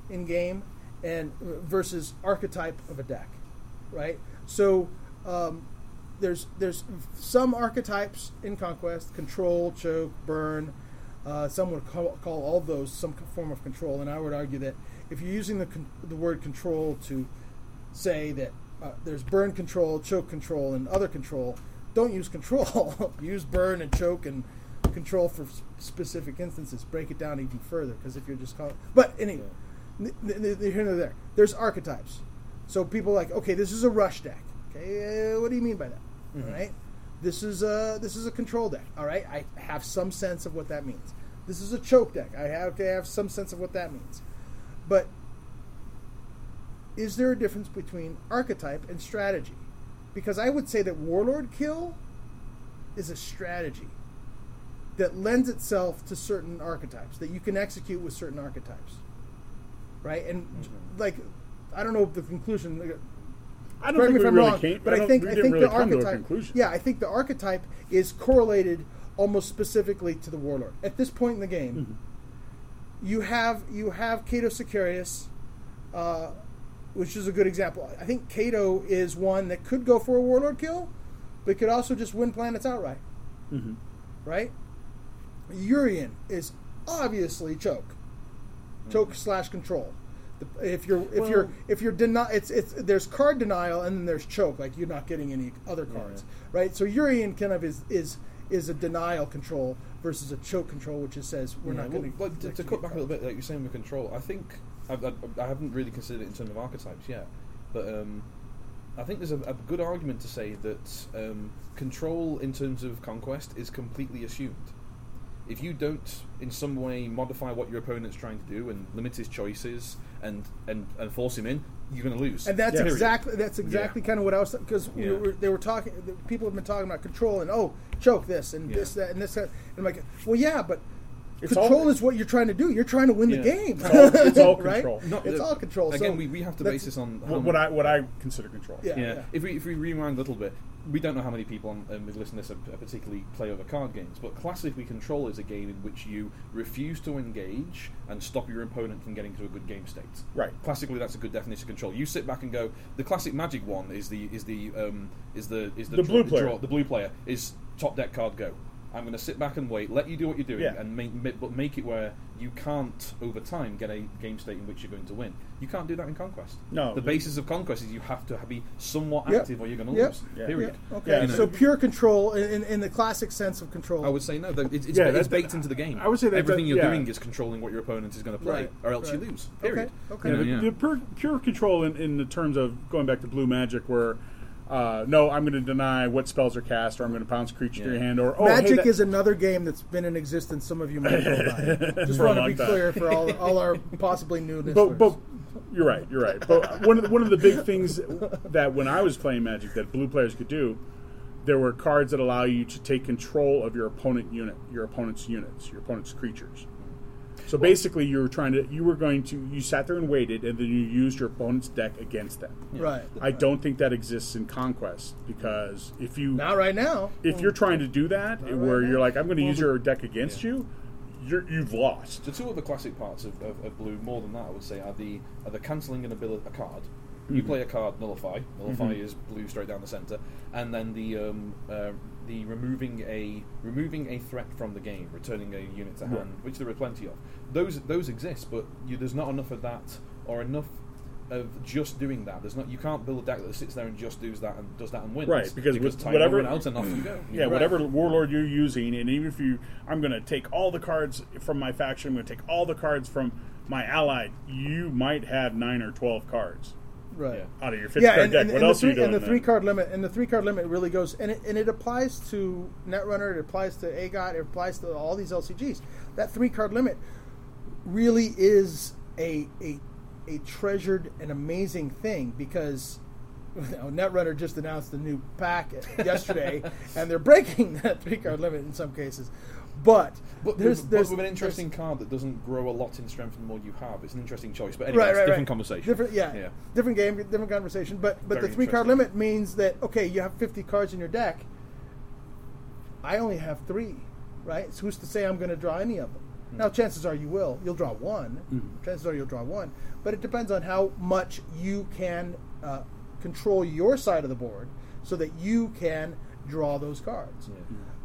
in game. And versus archetype of a deck, right? So um, there's there's some archetypes in Conquest: control, choke, burn. Uh, some would call, call all those some form of control, and I would argue that if you're using the the word control to say that uh, there's burn control, choke control, and other control, don't use control. Use burn and choke and control for specific instances. Break it down even further, because if you're just calling, but anyway. Yeah. Here and there. There's archetypes. So people are like, okay, this is a rush deck. Okay, what do you mean by that? Mm-hmm. All right. This is a this is a control deck. All right. I have some sense of what that means. This is a choke deck. I have okay, I have some sense of what that means. But is there a difference between archetype and strategy? Because I would say that Warlord Kill is a strategy that lends itself to certain archetypes, that you can execute with certain archetypes. Right, and mm-hmm. like, I don't know the conclusion. I don't think we really wrong, came, but I, I think I think really the archetype. Yeah, I think the archetype is correlated almost specifically to the warlord. At this point in the game, mm-hmm. you have you have Cato Sicarius, uh, which is a good example. I think Cato is one that could go for a warlord kill, but could also just win planets outright. Mm-hmm. Right? Urian is obviously choke, mm-hmm. choke slash control. If you're if well, you're if you're deny it's it's there's card denial and then there's choke, like you're not getting any other cards, yeah. right? So Urian kind of is is is a denial control versus a choke control, which it says we're yeah, not well, going like, to. To cut back a little bit, like you're saying with control, I think I, I, I haven't really considered it in terms of archetypes yet, but um, I think there's a, a good argument to say that um, control in terms of conquest is completely assumed. If you don't in some way modify what your opponent's trying to do and limit his choices and, and, and force him in, you're going to lose. And that's yeah. exactly that's exactly yeah. kind of what I was because yeah. we they were talking. People have been talking about control and oh, choke this and yeah. this that and this that. And I'm like, well, yeah, but it's control all, is what you're trying to do. You're trying to win yeah. the game. It's all, it's all control. Right? Not, it's uh, all control. Again, so we, we have to base this on what, what I what I consider control. Yeah. yeah. yeah. If we if we rewind a little bit. We don't know how many people on um, listening to this are particularly play other card games, but classically control is a game in which you refuse to engage and stop your opponent from getting to a good game state. Right. Classically, that's a good definition of control. You sit back and go. The classic Magic one is the is the um, is the is the, the draw, blue player. The, draw, the blue player is top deck card go. I'm going to sit back and wait, let you do what you're doing, yeah. and make, make, but make it where you can't, over time, get a game state in which you're going to win. You can't do that in Conquest. No. The basis of Conquest is you have to be somewhat yep. active or you're going to yep. lose. Yep. Period. Yep. Okay. Yeah, you know. So pure control, in, in the classic sense of control. I would say no. It's, it's, yeah, it's baked into the game. I would say that everything you're yeah. doing is controlling what your opponent is going to play, right. or else right. you lose. Period. Okay. okay. You know, yeah. the, the pure, pure control in, in the terms of going back to Blue Magic where... Uh, no, I'm going to deny what spells are cast, or I'm going to pounce creature yeah. to your hand. Or oh, Magic hey, is another game that's been in existence. Some of you might know about it. Just want to be time. clear for all, all our possibly new listeners. But, but you're right, you're right. But one of the, one of the big things that when I was playing Magic that blue players could do, there were cards that allow you to take control of your opponent unit, your opponent's units, your opponent's creatures. So well, basically, you were trying to, you were going to, you sat there and waited, and then you used your opponent's deck against them. Yeah. Right. I don't think that exists in Conquest because if you not right now, if well, you're trying to do that, it, where right you're now. like, I'm going to well, use your deck against yeah. you, you're, you've lost. The two of the classic parts of, of, of Blue, more than that, I would say, are the are the cancelling an ability a card. Mm-hmm. You play a card, nullify. Nullify mm-hmm. is blue straight down the center, and then the um, uh, the removing a removing a threat from the game, returning a unit to hand, yeah. which there are plenty of. Those those exist, but you, there's not enough of that, or enough of just doing that. There's not you can't build a deck that sits there and just does that and does that and wins. Right, because, because with whatever else and off you go. Yeah, right. Whatever warlord you're using, and even if you, I'm going to take all the cards from my faction. I'm going to take all the cards from my ally. You might have nine or twelve cards. Right. Yeah. Out of your fifth yeah, card and, deck. And, what and else the three, are you doing? And the three then? card limit and the three card limit really goes and it and it applies to Netrunner, it applies to A G O T, it applies to all these L C Gs. That three card limit really is a a a treasured and amazing thing because you know, Netrunner just announced the new pack yesterday and they're breaking that three card limit in some cases. But, but, there's, with, there's, but with an interesting card that doesn't grow a lot in strength the more you have. It's an interesting choice. But anyway, right, it's a right, different right. conversation. Different, yeah, yeah. Different game, different conversation. But but Very the three-card limit means that, okay, you have fifty cards in your deck. I only have three, right? So who's to say I'm going to draw any of them? Mm. Now, chances are you will. You'll draw one. Mm. Chances are you'll draw one. But it depends on how much you can uh, control your side of the board so that you can draw those cards.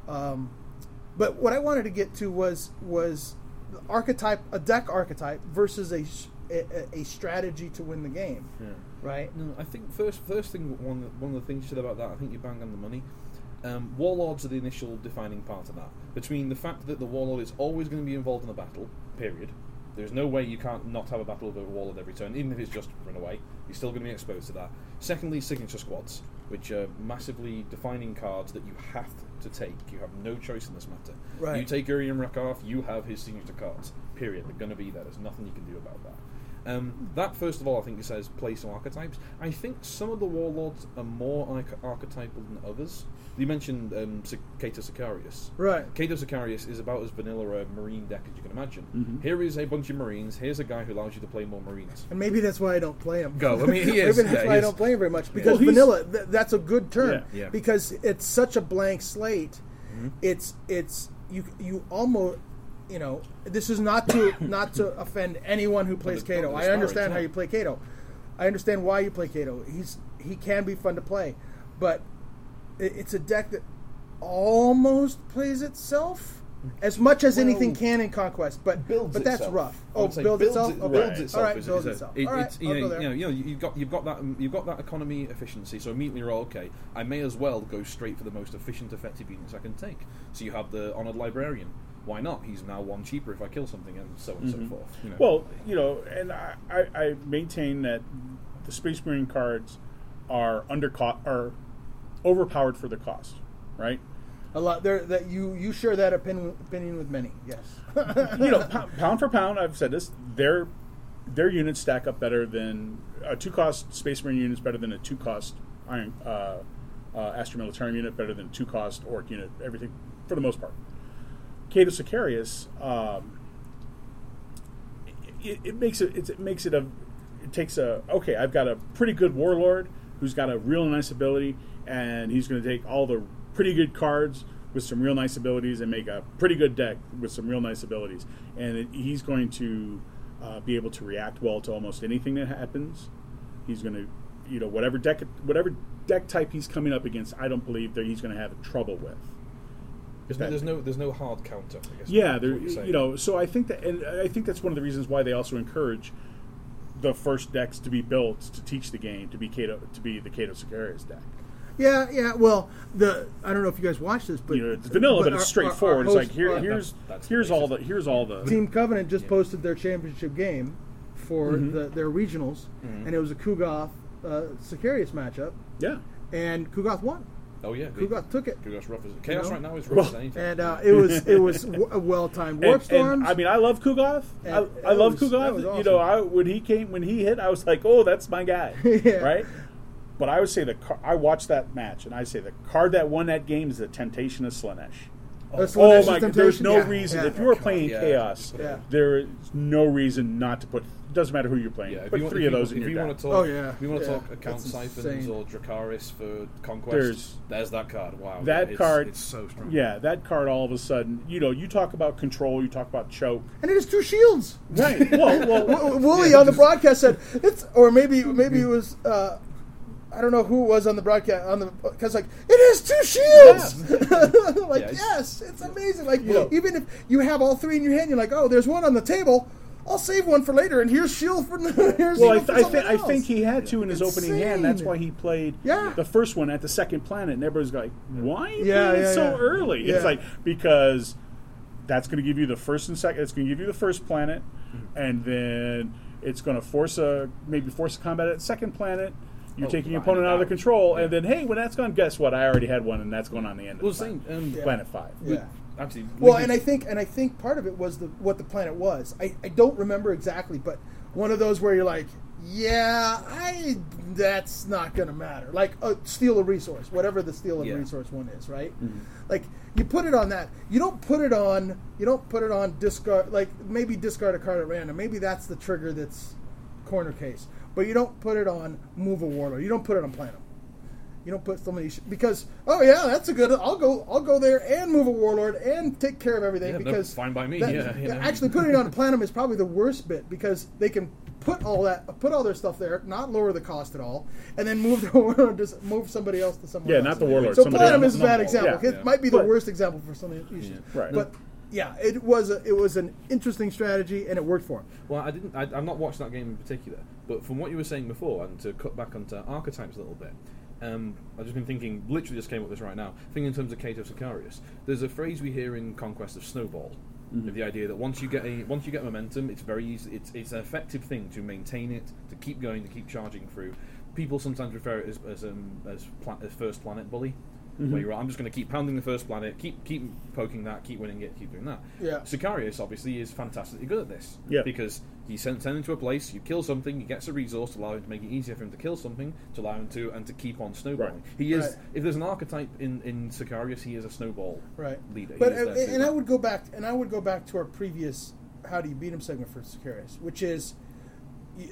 Yeah. Um But what I wanted to get to was was the archetype, a deck archetype versus a a, a strategy to win the game, yeah. right? No, I think first first thing one one of the things you said about that, I think you bang on the money. Um, warlords are the initial defining part of that. Between the fact that the warlord is always going to be involved in a battle, period. There's no way you can't not have a battle over a warlord every turn, even if it's just run away. You're still going to be exposed to that. Secondly, signature squads, which are massively defining cards that you have to take. You have no choice in this matter. Right. You take Urian Rakoff, you have his signature cards. Period. They're going to be there. There's nothing you can do about that. Um, that, first of all, I think it says play some archetypes. I think some of the warlords are more arch- archetypal than others. You mentioned um, Cato Sicarius. Right. Cato Sicarius is about as vanilla a marine deck as you can imagine. Mm-hmm. Here is a bunch of marines. Here's a guy who allows you to play more marines. And maybe that's why I don't play him. Go. I mean, he is. Maybe that's yeah, why I is. don't play him very much. Because well, vanilla, th- that's a good term. Yeah. Yeah. Because it's such a blank slate. Mm-hmm. It's it's you you almost... You know, this is not to not to offend anyone who plays Cato. I understand how you play Cato. I understand why you play Cato. He's he can be fun to play, but it's a deck that almost plays itself as much as well, anything can in Conquest. But builds but that's itself. rough. Oh, builds itself. It, oh, builds right. itself. All right, builds itself. It, All right, you know, you know, you know, you've got you've got that um, you've got that economy efficiency. So immediately you're all, okay, I may as well go straight for the most efficient, effective units I can take. So you have the Honored Librarian. Why not? He's now one cheaper if I kill something, and so on and mm-hmm. so forth. You know? Well, you know, and I, I, I maintain that the Space Marine cards are under co- are overpowered for the cost, right? A lot. There, that you you share that opinion, opinion with many. Yes. You know, pound, pound for pound, I've said this. Their their units stack up better than a two cost Space Marine unit is better than a two cost Iron uh, uh, Astra Militarum unit, better than a two cost Orc unit. Everything for the most part. Cato Sicarius, um, it, it makes it, it. It makes it a. It takes a. Okay, I've got a pretty good warlord who's got a real nice ability, and he's going to take all the pretty good cards with some real nice abilities and make a pretty good deck with some real nice abilities. And it, he's going to uh, be able to react well to almost anything that happens. He's going to, you know, whatever deck, whatever deck type he's coming up against, I don't believe that he's going to have trouble with. There's no, there's no, there's no hard counter. I guess yeah, there, you know. So I think that, and I think that's one of the reasons why they also encourage the first decks to be built to teach the game to be Cato, to be the Cato Sicarius deck. Yeah, yeah. Well, the I don't know if you guys watched this, but you know, it's vanilla, but, but it's straightforward. Our, our, our it's host, like here, uh, here's that's, that's here's all the here's all the Team Covenant just yeah. posted their championship game for mm-hmm. the, their regionals, mm-hmm. and it was a Kugath uh, Sicarius matchup. Yeah, and Kugath won. Oh yeah, Kugath took it. Kugath's rough as chaos you know? right now. Is rough well, as anything. And uh, it was it was w- a well-timed warp storm. I mean, I love Kugath. And I, I love was, Kugath. Awesome. You know, I, when he came, when he hit, I was like, oh, that's my guy, yeah. right? But I would say the car, I watched that match, and I say the card that won that game is the Temptation of Slaanesh. Oh, oh my God! There's no yeah, reason yeah. if you're oh, playing yeah, chaos. Yeah. There is no reason not to put. It doesn't matter who you're playing. Yeah, put want, three of those. You, in if your you want to talk, oh yeah, we want to yeah. talk account siphons insane. Or Dracaris for conquest. There's, there's that card. Wow, that it's, card. It's so strong. Yeah, that card. All of a sudden, you know, you talk about control. You talk about choke, and it is two shields. Right. well, well, well, Wooly yeah, on the broadcast said it's, or maybe maybe it was. Uh, I don't know who was on the broadcast on the because like it is two shields. Yeah. like yeah, it's, yes, it's amazing. Like yeah. even if you have all three in your hand, you're like, oh, there's one on the table. I'll save one for later, and here's shield for here's. Well, I, th- I, th- I think he had to in his Insane. opening hand. That's why he played yeah. the first one at the second planet. And everybody's like, why yeah, yeah, so yeah. early? Yeah. It's like because that's going to give you the first and second. It's going to give you the first planet, mm-hmm. and then it's going to force a maybe force a combat at the second planet. You're oh, taking your opponent out of their control, yeah. and then, hey, when that's gone, guess what? I already had one, and that's going on the end well, of the planet, um, yeah. planet five. Yeah. yeah. Actually, well, and I think and I think part of it was the what the planet was. I, I don't remember exactly, but one of those where you're like, yeah, I that's not going to matter. Like, uh, steal a resource, whatever the steal a yeah. resource one is, right? Mm-hmm. Like, you put it on that. You don't put it on, you don't put it on discard, like, maybe discard a card at random. Maybe that's the trigger that's corner case. But you don't put it on move a warlord. You don't put it on Planet. You don't put so many sh- because oh yeah, that's a good. I'll go. I'll go there and move a warlord and take care of everything yeah, because fine by me. That, yeah, yeah. Actually, putting it on Planet is probably the worst bit because they can put all that, put all their stuff there, not lower the cost at all, and then move the warlord, just move somebody else to somewhere. Yeah, else. not the warlord. So Planet is a bad example. Yeah, it yeah. might be but, the worst example for something. Yeah, right, but. Yeah, it was a, it was an interesting strategy, and it worked for him. Well, I didn't. I, I've not watched that game in particular, but from what you were saying before, and to cut back onto archetypes a little bit, um, I've just been thinking. Literally, just came up with this right now. Thinking in terms of Cato Sicarius, there's a phrase we hear in Conquest of Snowball, mm-hmm. of the idea that once you get a once you get momentum, it's very easy. It's it's an effective thing to maintain it, to keep going, to keep charging through. People sometimes refer it as as, um, as, pla- as first planet bully. mm-hmm. where you're at. I'm just going to keep pounding the first planet, keep keep poking that, keep winning it, keep doing that. Yeah. Sicarius, obviously, is fantastically good at this. Yeah. Because he's sent, sent into a place, you kill something, he gets a resource to allow him to make it easier for him to kill something, to allow him to, and to keep on snowballing. Right. He is, right. If there's an archetype in, in Sicarius, he is a snowball right. leader. But uh, and I would go back, and I would go back to our previous How Do You Beat Him segment for Sicarius, which is,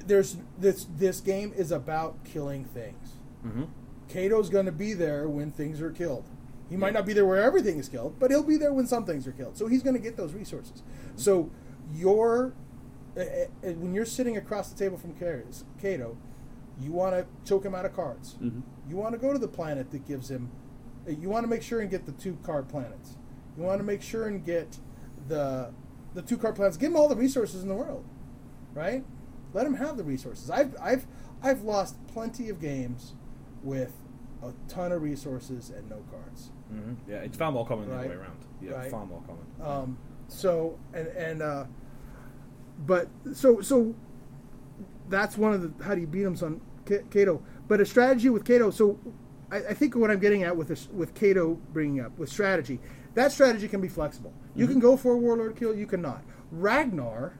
there's this this game is about killing things. Mm-hmm. Cato's going to be there when things are killed. He yeah. might not be there where everything is killed, but he'll be there when some things are killed. So he's going to get those resources. Mm-hmm. So you're, uh, uh, when you're sitting across the table from Cato, you want to choke him out of cards. Mm-hmm. You want to go to the planet that gives him, uh, you want to make sure and get the two card planets. You want to make sure and get the the two card planets. Give him all the resources in the world, right? Let him have the resources. I've I've I've lost plenty of games with a ton of resources and no cards. Mm-hmm. Yeah, it's far more common right? the way around. Yeah, right. far more common. Um, so and and uh, but so so that's one of the how do you beat them on Cato. But a strategy with Cato. So I, I think what I'm getting at with this, with Cato bringing up with strategy, that strategy can be flexible. You mm-hmm. can go for a warlord kill. You cannot. Ragnar.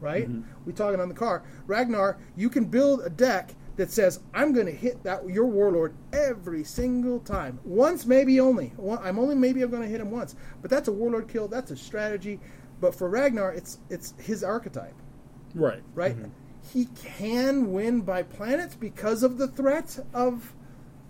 Right? Mm-hmm. We're talking on the car. Ragnar, you can build a deck that says, I'm going to hit that your warlord every single time. Once, maybe only. One, I'm only maybe I'm going to hit him once. But that's a warlord kill. That's a strategy. But for Ragnar, it's it's his archetype. Right. Right? Mm-hmm. He can win by planets because of the threat of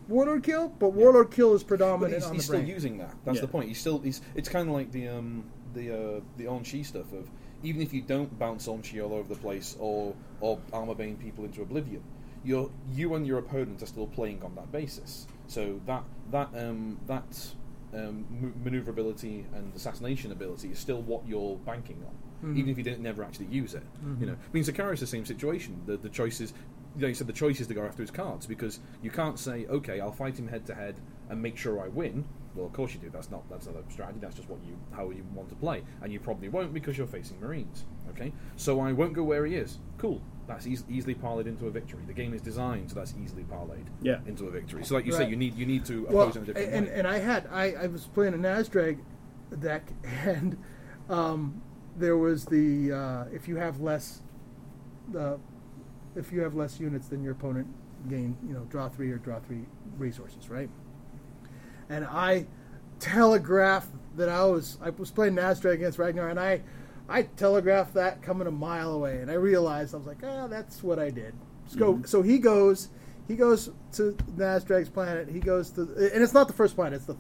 warlord kill, but warlord yeah. kill is predominant he's, on he's the brain. He's still using that. That's yeah. the point. He's still. He's, it's kind of like the um the uh, the Onshi stuff of, even if you don't bounce Onshi all over the place or or armorbane people into oblivion, you're, you and your opponent are still playing on that basis. So that that um, that um, maneuverability and assassination ability is still what you're banking on, mm-hmm. even if you didn't never actually use it. Mm-hmm. You know, I mean, Sicarius is the same situation. The the choice is, you know, you said the choice is to go after his cards because you can't say, okay, I'll fight him head to head and make sure I win. Well, of course you do. That's not that's not a strategy. That's just what you how you want to play, and you probably won't because you're facing Marines. Okay, so I won't go where he is. Cool. That's e- easily parlayed into a victory. The game is designed so that's easily parlayed yeah. into a victory. So, like you right. say, you need you need to well, oppose him a different and, way. And I had I, I was playing a Nazdreg deck, and um, there was the uh, if you have less uh, if you have less units than your opponent, gain you know draw three or draw three resources, right? And I telegraphed that I was I was playing Nazdreg against Ragnar, and I, I telegraphed that coming a mile away, and I realized I was like, ah, that's what I did. So, mm-hmm. so he goes, he goes to Nazdreg's planet. He goes to, and it's not the first planet; it's the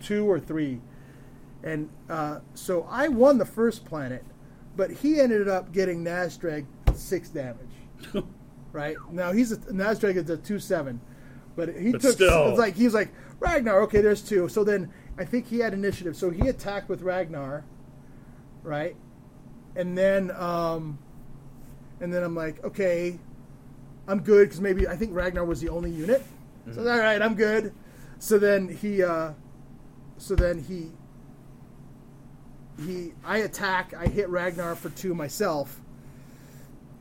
two or three. And uh, so I won the first planet, but he ended up getting Nazdreg six damage. Right now, he's a, Nazdreg is a two seven, but he but took still. It's like he was like. Ragnar, okay, there's two. So then I think he had initiative. So he attacked with Ragnar, right? And then um, and then I'm like, okay, I'm good because maybe I think Ragnar was the only unit. Mm-hmm. So all right, I'm good. So then he, uh, so then he, he, I attack. I hit Ragnar for two myself.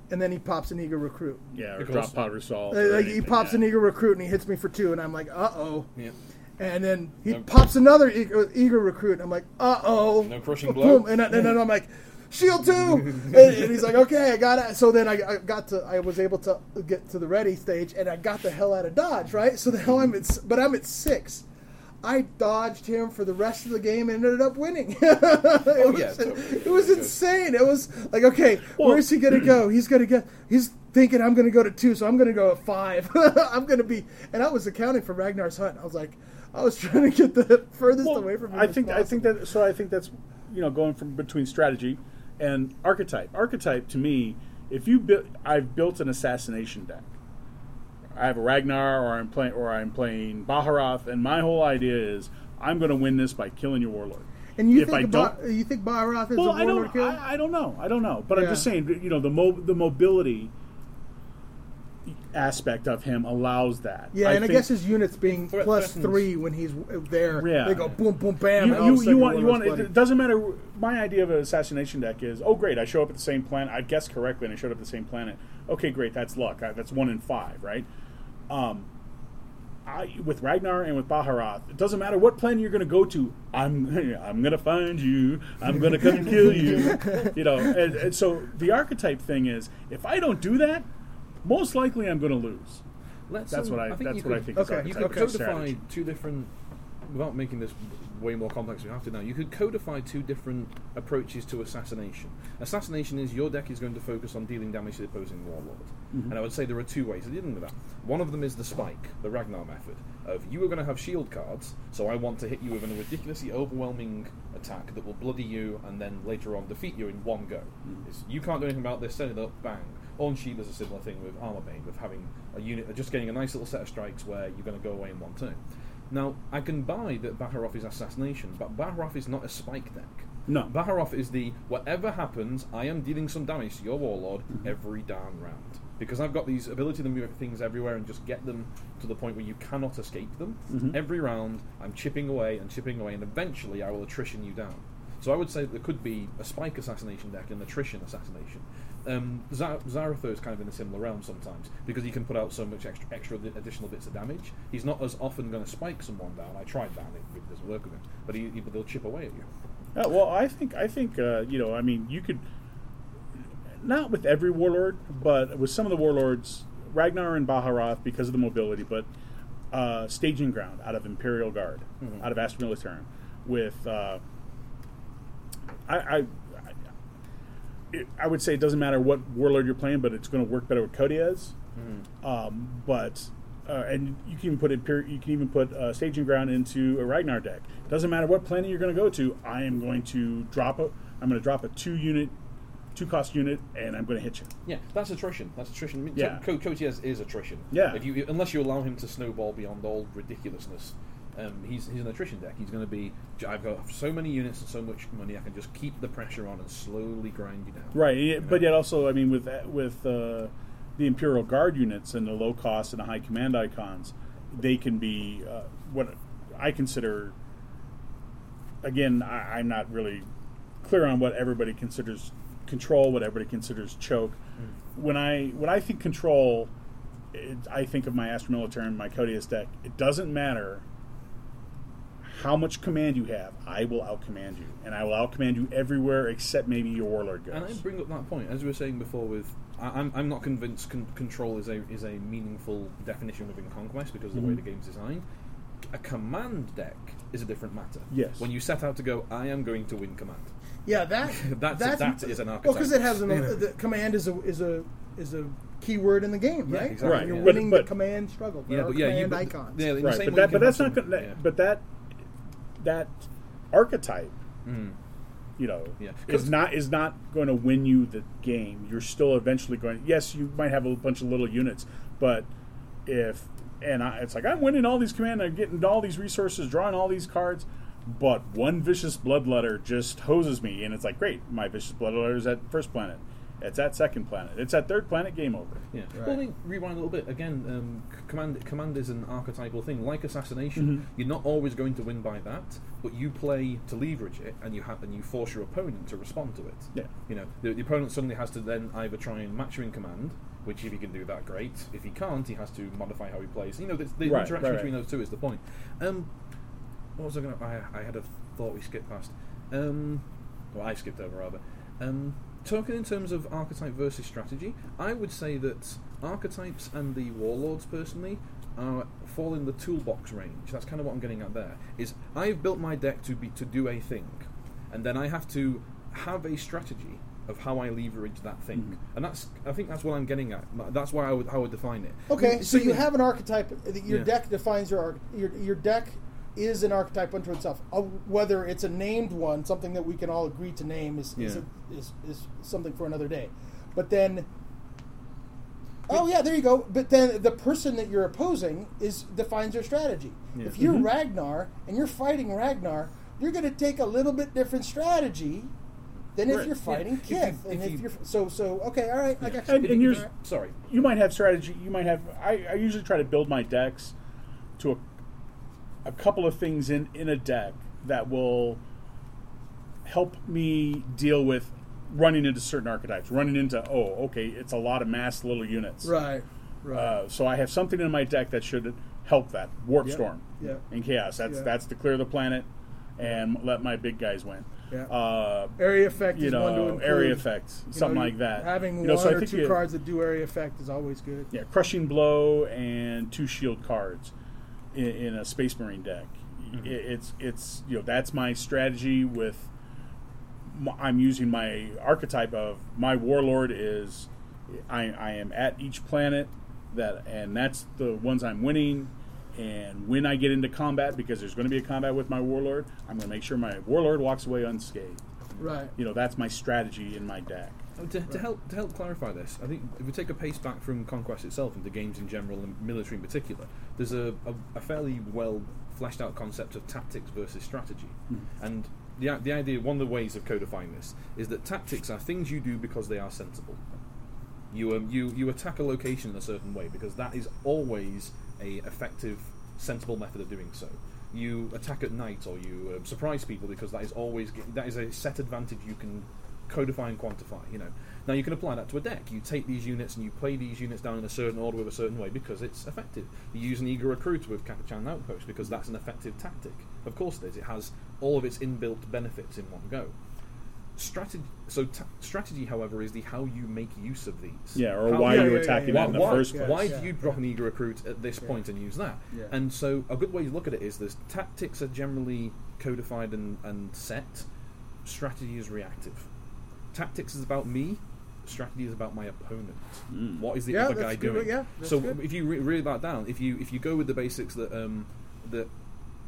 And then he pops an Eager Recruit. Yeah, or drop pod resolve. Or like, he pops yeah. an Eager Recruit and he hits me for two, and I'm like, uh-oh. Yeah. And then he no. pops another eager, eager Recruit, and I'm like, uh-oh. No crushing blow. Boom. And, I, and then I'm like, shield two! and, and he's like, okay, I got it. So then I, I got to, I was able to get to the ready stage, and I got the hell out of dodge, right? So the hell I'm at, but I'm at six. I dodged him for the rest of the game and ended up winning. it, oh, was, yeah, totally. it was insane. It was like, okay, well, where's he gonna go? He's gonna get. He's thinking I'm gonna go to two, so I'm gonna go at five. I'm gonna be. And I was accounting for Ragnar's hunt. I was like, I was trying to get the furthest well, away from him. I think. Possible. I think that. So I think that's you know going from between strategy and archetype. Archetype to me, if you build, I've built an assassination deck. I have a Ragnar, or I'm playing, or I'm playing Baharroth, and my whole idea is I'm going to win this by killing your warlord. And you if think I about, don't, you think Baharroth is well, a warlord I kill? I, I don't know. I don't know. But yeah. I'm just saying, you know, the mo- the mobility aspect of him allows that. Yeah, I and I guess his units being plus three when he's there, yeah. they go boom, boom, bam. You, and all you, you want, you want. It, it doesn't matter. My idea of an assassination deck is, oh great, I show up at the same planet. I guessed correctly, and I showed up at the same planet. Okay, great, that's luck. I, that's one in five, right? Um, I, with Ragnar and with Baharroth, it doesn't matter what plan you're going to go to. I'm I'm going to find you. I'm going to come and kill you. You know. And, and so the archetype thing is, if I don't do that, most likely I'm going to lose. Let's that's um, what I. I think that's what could, I think. Okay, you could codify two different. Without making this way more complex, we have to now. You could codify two different approaches to assassination. Assassination is your deck is going to focus on dealing damage to the opposing warlord. Mm-hmm. And I would say there are two ways of dealing with that. One of them is the spike, the Ragnar method, of you are going to have shield cards, so I want to hit you with a ridiculously overwhelming attack that will bloody you and then later on defeat you in one go. Mm-hmm. It's, you can't do anything about this, send it up, bang. Onshi does a similar thing with Armorbane, with having a unit, just getting a nice little set of strikes where you're going to go away in one turn. Now, I can buy that Baharroth is assassination, but Baharroth is not a spike deck. No. Baharroth is the, whatever happens, I am dealing some damage to your warlord mm-hmm. every darn round. Because I've got these ability to move things everywhere and just get them to the point where you cannot escape them. Mm-hmm. Every round, I'm chipping away and chipping away, and eventually I will attrition you down. So I would say that there could be a spike assassination deck and an attrition assassination. Um, Zarathos is kind of in a similar realm sometimes, because he can put out so much extra, extra additional bits of damage. He's not as often going to spike someone down. I tried that, it, it doesn't work with him. But he, he, they'll chip away at you. Uh, well, I think, I think uh, you know, I mean, you could... Not with every warlord, but with some of the warlords, Ragnar and Baharroth, because of the mobility, but uh, Staging Ground out of Imperial Guard, mm-hmm. out of Astra Militarum, with... Uh, I... I It, I would say it doesn't matter what warlord you're playing, but it's going to work better with Kodiaz. Mm. Um, but uh, and you can put it, you can even put uh, Staging Ground into a Ragnar deck. Doesn't matter what planet you're going to go to. I am going to drop a. I'm going to drop a two unit, two cost unit, and I'm going to hit you. Yeah, that's attrition. That's attrition. I mean, yeah, so Kodiaz is attrition. Yeah, if you unless you allow him to snowball beyond all ridiculousness. Um, he's he's an attrition deck. He's going to be. I've got so many units and so much money. I can just keep the pressure on and slowly grind you down. Right, you know? But yet also, I mean, with with uh, the Imperial Guard units and the low cost and the high command icons, they can be uh, what I consider. Again, I, I'm not really clear on what everybody considers control, what everybody considers choke. Mm. When I when I think control, it, I think of my Astra Militarum and my Kodiaz deck. It doesn't matter how much command you have, I will outcommand you. And I will outcommand you everywhere except maybe your warlord goes. And I bring up that point, as we were saying before, with I, I'm I'm not convinced con- control is a is a meaningful definition within Conquest because of the mm-hmm. way the game's designed. A command deck is a different matter. Yes. When you set out to go, I am going to win command. Yeah, that that's, that's that is an archetype. Well, because it has an, yeah. the command is a is a is a key word in the game, yeah, right? Exactly. Right. You're yeah. winning but, but, the command struggle. Yeah, but yeah, command you, icons. Yeah, right. But that, but that's not some, that, yeah. but that. That archetype, mm. you know, yeah. is not is not going to win you the game. You're still eventually going. Yes, you might have a bunch of little units, but if and I, it's like I'm winning all these commands, I'm getting all these resources, drawing all these cards, but one vicious bloodletter just hoses me, and it's like great, my vicious bloodletter is at first planet. It's at second planet. It's at third planet. Game over. Yeah. Right. Well, let me rewind a little bit. Again, um, command command is an archetypal thing. Like assassination, mm-hmm. you're not always going to win by that, but you play to leverage it, and you have and you force your opponent to respond to it. Yeah. You know, the, the opponent suddenly has to then either try and match you in command, which if he can do that, great. If he can't, he has to modify how he plays. You know, the, the right, interaction right, between right. those two is the point. Um, what was I going to? I I had a thought we skipped past. Um, well, I skipped over rather. Um. Talking in terms of archetype versus strategy, I would say that archetypes and the warlords, personally, are fall in the toolbox range. That's kind of what I'm getting at there, is I've built my deck to be to do a thing, and then I have to have a strategy of how I leverage that thing. Mm-hmm. And that's I think that's what I'm getting at. That's why I would, how I would define it. Okay, so, so you have an archetype. Your yeah. deck defines your, arch, your, your deck is an archetype unto itself. Uh, whether it's a named one, something that we can all agree to name is yeah. is, a, is is something for another day. But then, oh yeah, there you go. But then the person that you're opposing is defines your strategy. Yeah. If you're mm-hmm. Ragnar and you're fighting Ragnar, you're going to take a little bit different strategy than right. if you're fighting yeah. Kith. If you, and if, if you, you're so so okay, all right, yeah. I got you. And, and you're, sorry, you might have strategy. You might have. I, I usually try to build my decks to a a couple of things in, in a deck that will help me deal with running into certain archetypes, running into, oh, okay, it's a lot of mass little units. Right, right. Uh, so I have something in my deck that should help that. Warp yep. Storm yep. and Chaos. That's yep. that's to clear the planet and let my big guys win. Yeah. Uh, area effect you is know, one to include. Area effect, something you know, like that. Having you know, one so or two you, cards that do area effect is always good. Yeah, Crushing Blow and two shield cards in, in a Space Marine deck. Mm-hmm. It, it's it's you know that's my strategy with. My, I'm using my archetype of my warlord is, I, I am at each planet that and that's the ones I'm winning. And when I get into combat, because there's going to be a combat with my warlord, I'm going to make sure my warlord walks away unscathed. Right. You know, that's my strategy in my deck. Oh, to, right. to help to help clarify this, I think if we take a pace back from Conquest itself into games in general and military in particular, there's a, a, a fairly well fleshed out concept of tactics versus strategy. Mm-hmm. And the the idea, one of the ways of codifying this is that tactics are things you do because they are sensible. You um, you you attack a location in a certain way because that is always a effective, sensible method of doing so. You attack at night, or you um, surprise people because that is always ge- that is a set advantage you can codify and quantify. You know, now you can apply that to a deck. You take these units and you play these units down in a certain order with a certain way because it's effective. You use an Eager Recruit with Katachan Outpost because that's an effective tactic. Of course, it is. It has all of its inbuilt benefits in one go. Strategy. So ta- strategy, however, is the how you make use of these. Yeah, or how, why yeah, you're attacking yeah, yeah, yeah. that in the why, first place. Why yeah, do you drop yeah. an Eager Recruit at this yeah. point and use that? Yeah. And so a good way to look at it is this: tactics are generally codified and, and set. Strategy is reactive. Tactics is about me. Strategy is about my opponent. Mm. What is the yeah, other guy good, doing? Yeah, so good. If you re- reel that down, if you if you go with the basics that um, that.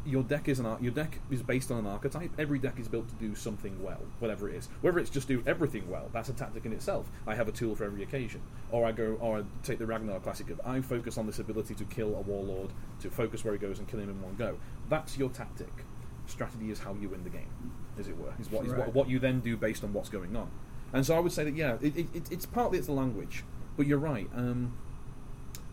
Your deck is an ar- your deck is based on an archetype. Every deck is built to do something well, whatever it is. Whether it's just do everything well, that's a tactic in itself. I have a tool for every occasion. Or I go, or I take the Ragnar classic of I focus on this ability to kill a warlord, to focus where he goes and kill him in one go. That's your tactic. Strategy is how you win the game, as it were. Is what is right. what, what you then do based on what's going on. And so I would say that yeah, it, it, it's partly it's the language, but you're right. Um,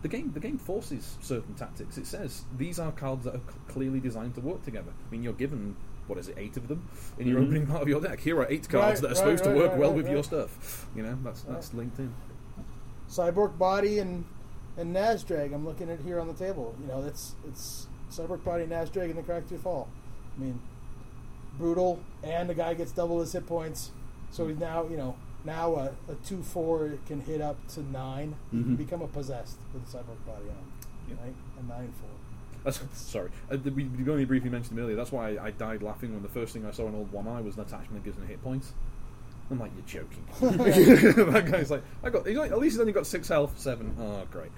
The game, the game forces certain tactics. It says these are cards that are cl- clearly designed to work together. I mean, you're given what is it, eight of them in mm-hmm. your opening part of your deck. Here are eight cards right, that are right, supposed right, to work right, well right, with right. your stuff. You know, that's that's right. linked in. Cyborg Body and and Nazdreg. I'm looking at here on the table. You know, that's it's Cyborg Body, Nazdreg, and the Cracktooth Hall. I mean, brutal, and the guy gets double his hit points, so he's now you know. Now a, a two four can hit up to nine. Mm-hmm. You can become a possessed with a Cyborg Body on. Yep. Right? A nine four. That's, sorry. Uh, we, we only briefly mentioned him earlier. That's why I, I died laughing when the first thing I saw in Old One Eye was an attachment that gives him hit points. I'm like, you're joking. That guy's like, I got. He's like, at least he's only got six health, seven. Oh, great.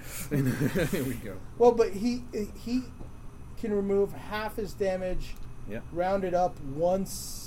Here we go. Well, but he he can remove half his damage, yeah. rounded up once.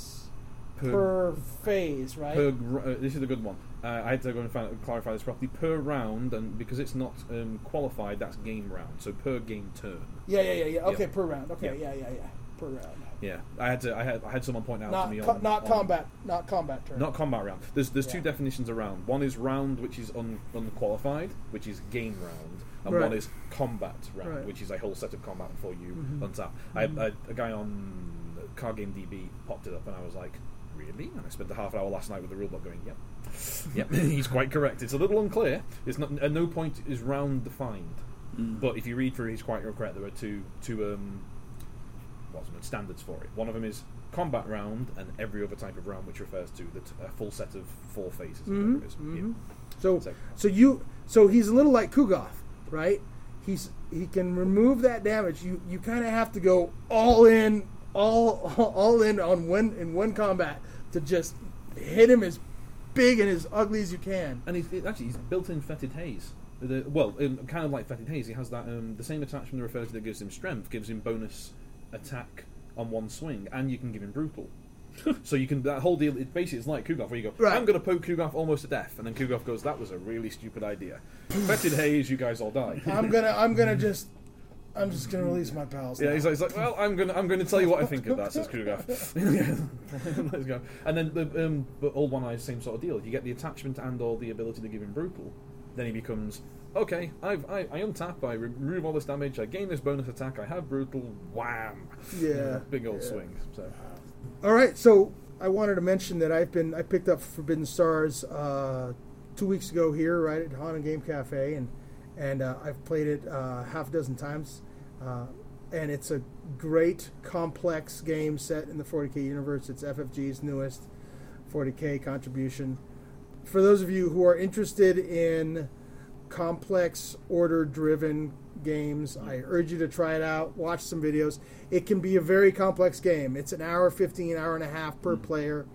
Per, per phase, right? Per, uh, this is a good one. Uh, I had to go and find, clarify this properly. Per round, and because it's not um, qualified, that's game round. So per game turn. Yeah, yeah, yeah, yeah. Okay, yeah. per round. Okay, yeah. yeah, yeah, yeah. Per round. Yeah, I had to. I had. I had someone point out not, to me on co- not on, combat, not combat turn. Not combat round. There's there's yeah. two definitions of round. One is round, which is un, unqualified, which is game round, and right. one is combat round, right. which is a whole set of combat before you mm-hmm. untap. Mm-hmm. I, I, a guy on Card Game D B popped it up, and I was like. Really? And I spent a half an hour last night with the rulebook going, yep, yep, he's quite correct. It's a little unclear. It's not. At no point is round defined. Mm. But if you read through, he's quite correct. There are two two um, what's it, standards for it. One of them is combat round, and every other type of round, which refers to the t- a full set of four phases. Mm-hmm. Of mm-hmm. So, so, so you, so he's a little like Kugath, right? He's he can remove that damage. You you kind of have to go all in. All, all in on one in one combat to just hit him as big and as ugly as you can. And he's, actually, he's built in Fetid Haze. The, well, um, kind of like Fetid Haze, he has that um, the same attachment that refers to that gives him strength, gives him bonus attack on one swing, and you can give him brutal. So you can that whole deal. It basically it's like Kugath, where you go, right. I'm going to poke Kugath almost to death, and then Kugath goes, "That was a really stupid idea." Fetid Haze, you guys all die. I'm gonna, I'm gonna just. I'm just going to release my pals. Yeah, he's like, he's like, well, I'm going to I'm going to tell you what I think of that, says Kugath. Let's go. And then the um, but Old One Eye, same sort of deal. You get the attachment and or the ability to give him brutal. Then he becomes, okay, I've, I I untap, I remove all this damage, I gain this bonus attack, I have brutal, wham. Yeah. Big old yeah. swing. So. All right, so I wanted to mention that I've been I picked up Forbidden Stars uh, two weeks ago here, right, at Haunted Game Cafe, and And uh, I've played it uh, half a dozen times. Uh, and it's a great, complex game set in the forty K universe. It's F F G's newest forty K contribution. For those of you who are interested in complex, order-driven games, I urge you to try it out, watch some videos. It can be a very complex game. It's an hour fifteen, hour and a half per mm. player.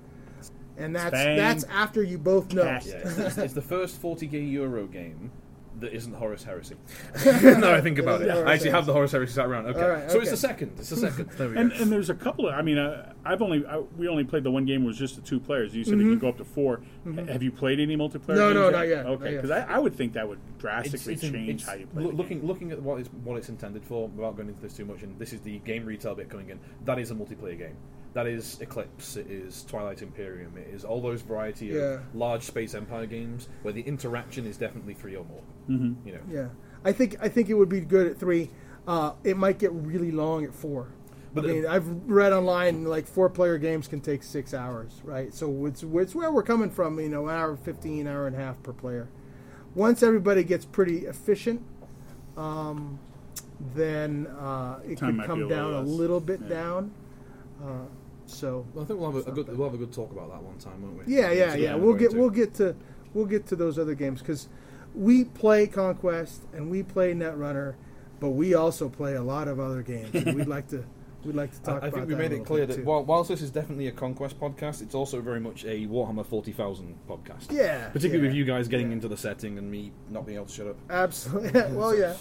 And that's Bang. that's after you both know. Yeah, it's, it's the first forty K Euro game that isn't Horus Heresy. No, I think about it. it. I actually Heresy. have the Horus Heresy sat around. Okay, right, so okay. it's the second. It's the second. There we go. And, and there's a couple of. I mean, uh, I've only I, we only played the one game. It was just the two players. You said mm-hmm. it can go up to four. Mm-hmm. Have you played any multiplayer? No, games no, yet? not yet. Okay, because I, I would think that would drastically it's, it's change an, it's how you play. Lo- looking, game. looking at what it's what it's intended for, without going into this too much. And this is the game retail bit coming in. That is a multiplayer game. That is Eclipse, it is Twilight Imperium, it is all those variety of yeah. large space empire games where the interaction is definitely three or more. Mm-hmm. You know. Yeah, I think I think it would be good at three. Uh, it might get really long at four. But I mean, the, I've read online like four player games can take six hours, right? So it's, it's where we're coming from. You know, an hour fifteen, hour and a half per player. Once everybody gets pretty efficient, um, then uh, it Time could come down a little, a little bit yeah. down. Uh, So well, I think we'll have a, a good we'll have a good talk about that one time, won't we? Yeah, yeah, yeah. We'll get to. we'll get to we'll get to those other games because we play Conquest and we play Netrunner, but we also play a lot of other games. And we'd like to we'd like to talk. I, about I think we that made it clear that while, whilst this is definitely a Conquest podcast, it's also very much a Warhammer forty thousand podcast. Yeah, particularly yeah, with you guys getting yeah. into the setting and me not being able to shut up. Absolutely. well, yeah.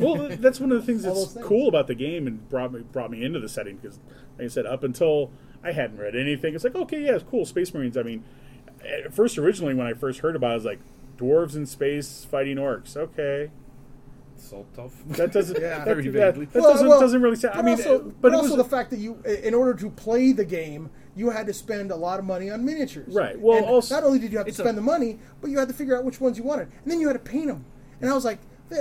Well, that's one of the things that's things. cool about the game and brought me brought me into the setting because. Like I said, up until I hadn't read anything. It's like, okay, yeah, it's cool, Space Marines. I mean, at first, originally, when I first heard about it, I was like, dwarves in space fighting orcs. Okay. Salt tough. That doesn't, yeah, that, that, that well, doesn't, well, doesn't really sound... I mean, also, but, but also was, the fact that you, in order to play the game, you had to spend a lot of money on miniatures. Right. Well, and also... Not only did you have to spend a, the money, but you had to figure out which ones you wanted. And then you had to paint them. And I was like...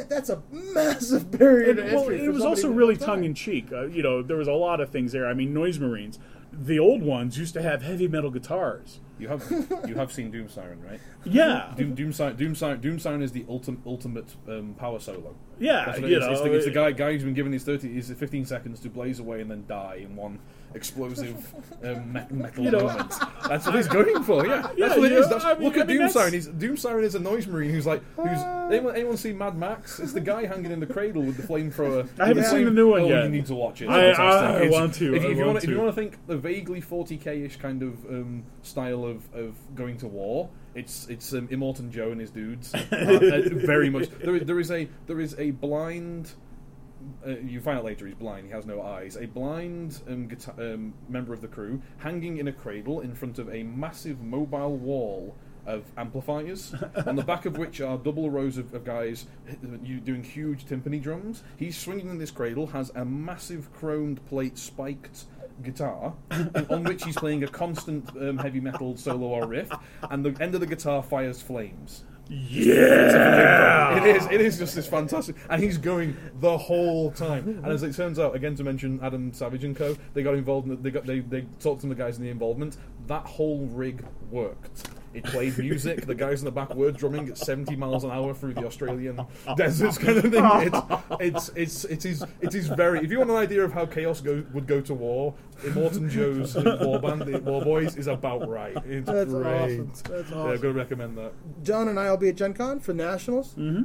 That's a massive barrier to entry. Well, it was also really tongue-in-cheek. Uh, you know, there was a lot of things there. I mean, Noise Marines, the old ones used to have heavy metal guitars. You have you have seen Doom Siren, right? Yeah. Doom, Doom, Siren, Doom, Siren, Doom Siren is the ultim, ultimate um, power solo. Yeah, you it's, know. It's the, it's the guy, guy who's been given his thirty, his fifteen seconds to blaze away and then die in one explosive um, metal you know, moment. That's what he's going for, yeah. That's yeah, what it is. That's, I mean, look I at mean, Doom that's... Siren. He's, Doom Siren is a noise marine who's like, who's anyone, anyone seen Mad Max? It's the guy hanging in the cradle with the flamethrower. I haven't yeah. seen the new one oh, yet. You need to watch it. It's I, I, I it's, want to. If, if, I you want wanna, to. if you want to think a vaguely forty K-ish kind of um, style of, of going to war... It's it's um, Immortan Joe and his dudes, uh, uh, very much. There is there is a there is a blind. Uh, you find out later he's blind. He has no eyes. A blind um, guitar, um, member of the crew hanging in a cradle in front of a massive mobile wall of amplifiers, on the back of which are double rows of, of guys you doing huge timpani drums. He's swinging in this cradle, has a massive chromed plate spiked. Guitar on which he's playing a constant um, heavy metal solo or riff, and the end of the guitar fires flames. Yeah, it is. It is just this fantastic, and he's going the whole time. And as it turns out, again to mention Adam Savage and Co, they got involved. In the, they got they they talked to the guys in the involvement. That whole rig worked. It played music. The guys in the back were drumming at seventy miles an hour through the Australian deserts, kind of thing. It's it's it's it is it is very. If you want an idea of how chaos go, would go to war, Immortan Joe's war band, the War Boys, is about right. It's That's great. Awesome. That's awesome. Yeah, I'm going to recommend that. John and I will be at Gen Con for nationals. Mm-hmm.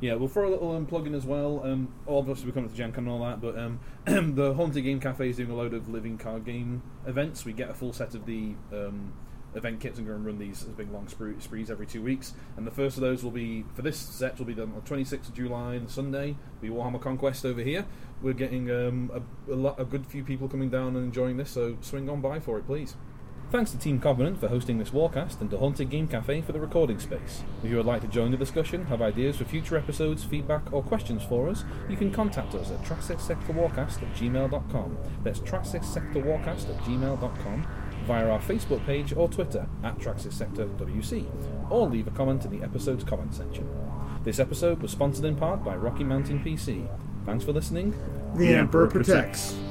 Yeah, we'll throw a little um, plug in as well. Um, obviously, we're coming to Gen Con and all that, but um, the Haunted Game Cafe is doing a load of living card game events. We get a full set of the. Um, event kits and go and run these big long spree- sprees every two weeks. And the first of those will be, for this set, will be done on the twenty-sixth of July on Sunday. It'll be Warhammer Conquest over here. We're getting um, a, a, lot, a good few people coming down and enjoying this, so swing on by for it, please. Thanks to Team Covenant for hosting this Warcast and to Haunted Game Cafe for the recording space. If you would like to join the discussion, have ideas for future episodes, feedback or questions for us, you can contact us at Traxis Sector Warcast at gmail dot com. That's Traxis Sector Warcast at gmail dot com. Via our Facebook page or Twitter at Traxis Sector W C, or leave a comment in the episode's comment section. This episode was sponsored in part by Rocky Mountain P C. Thanks for listening. The, the Emperor, Emperor protects. protects.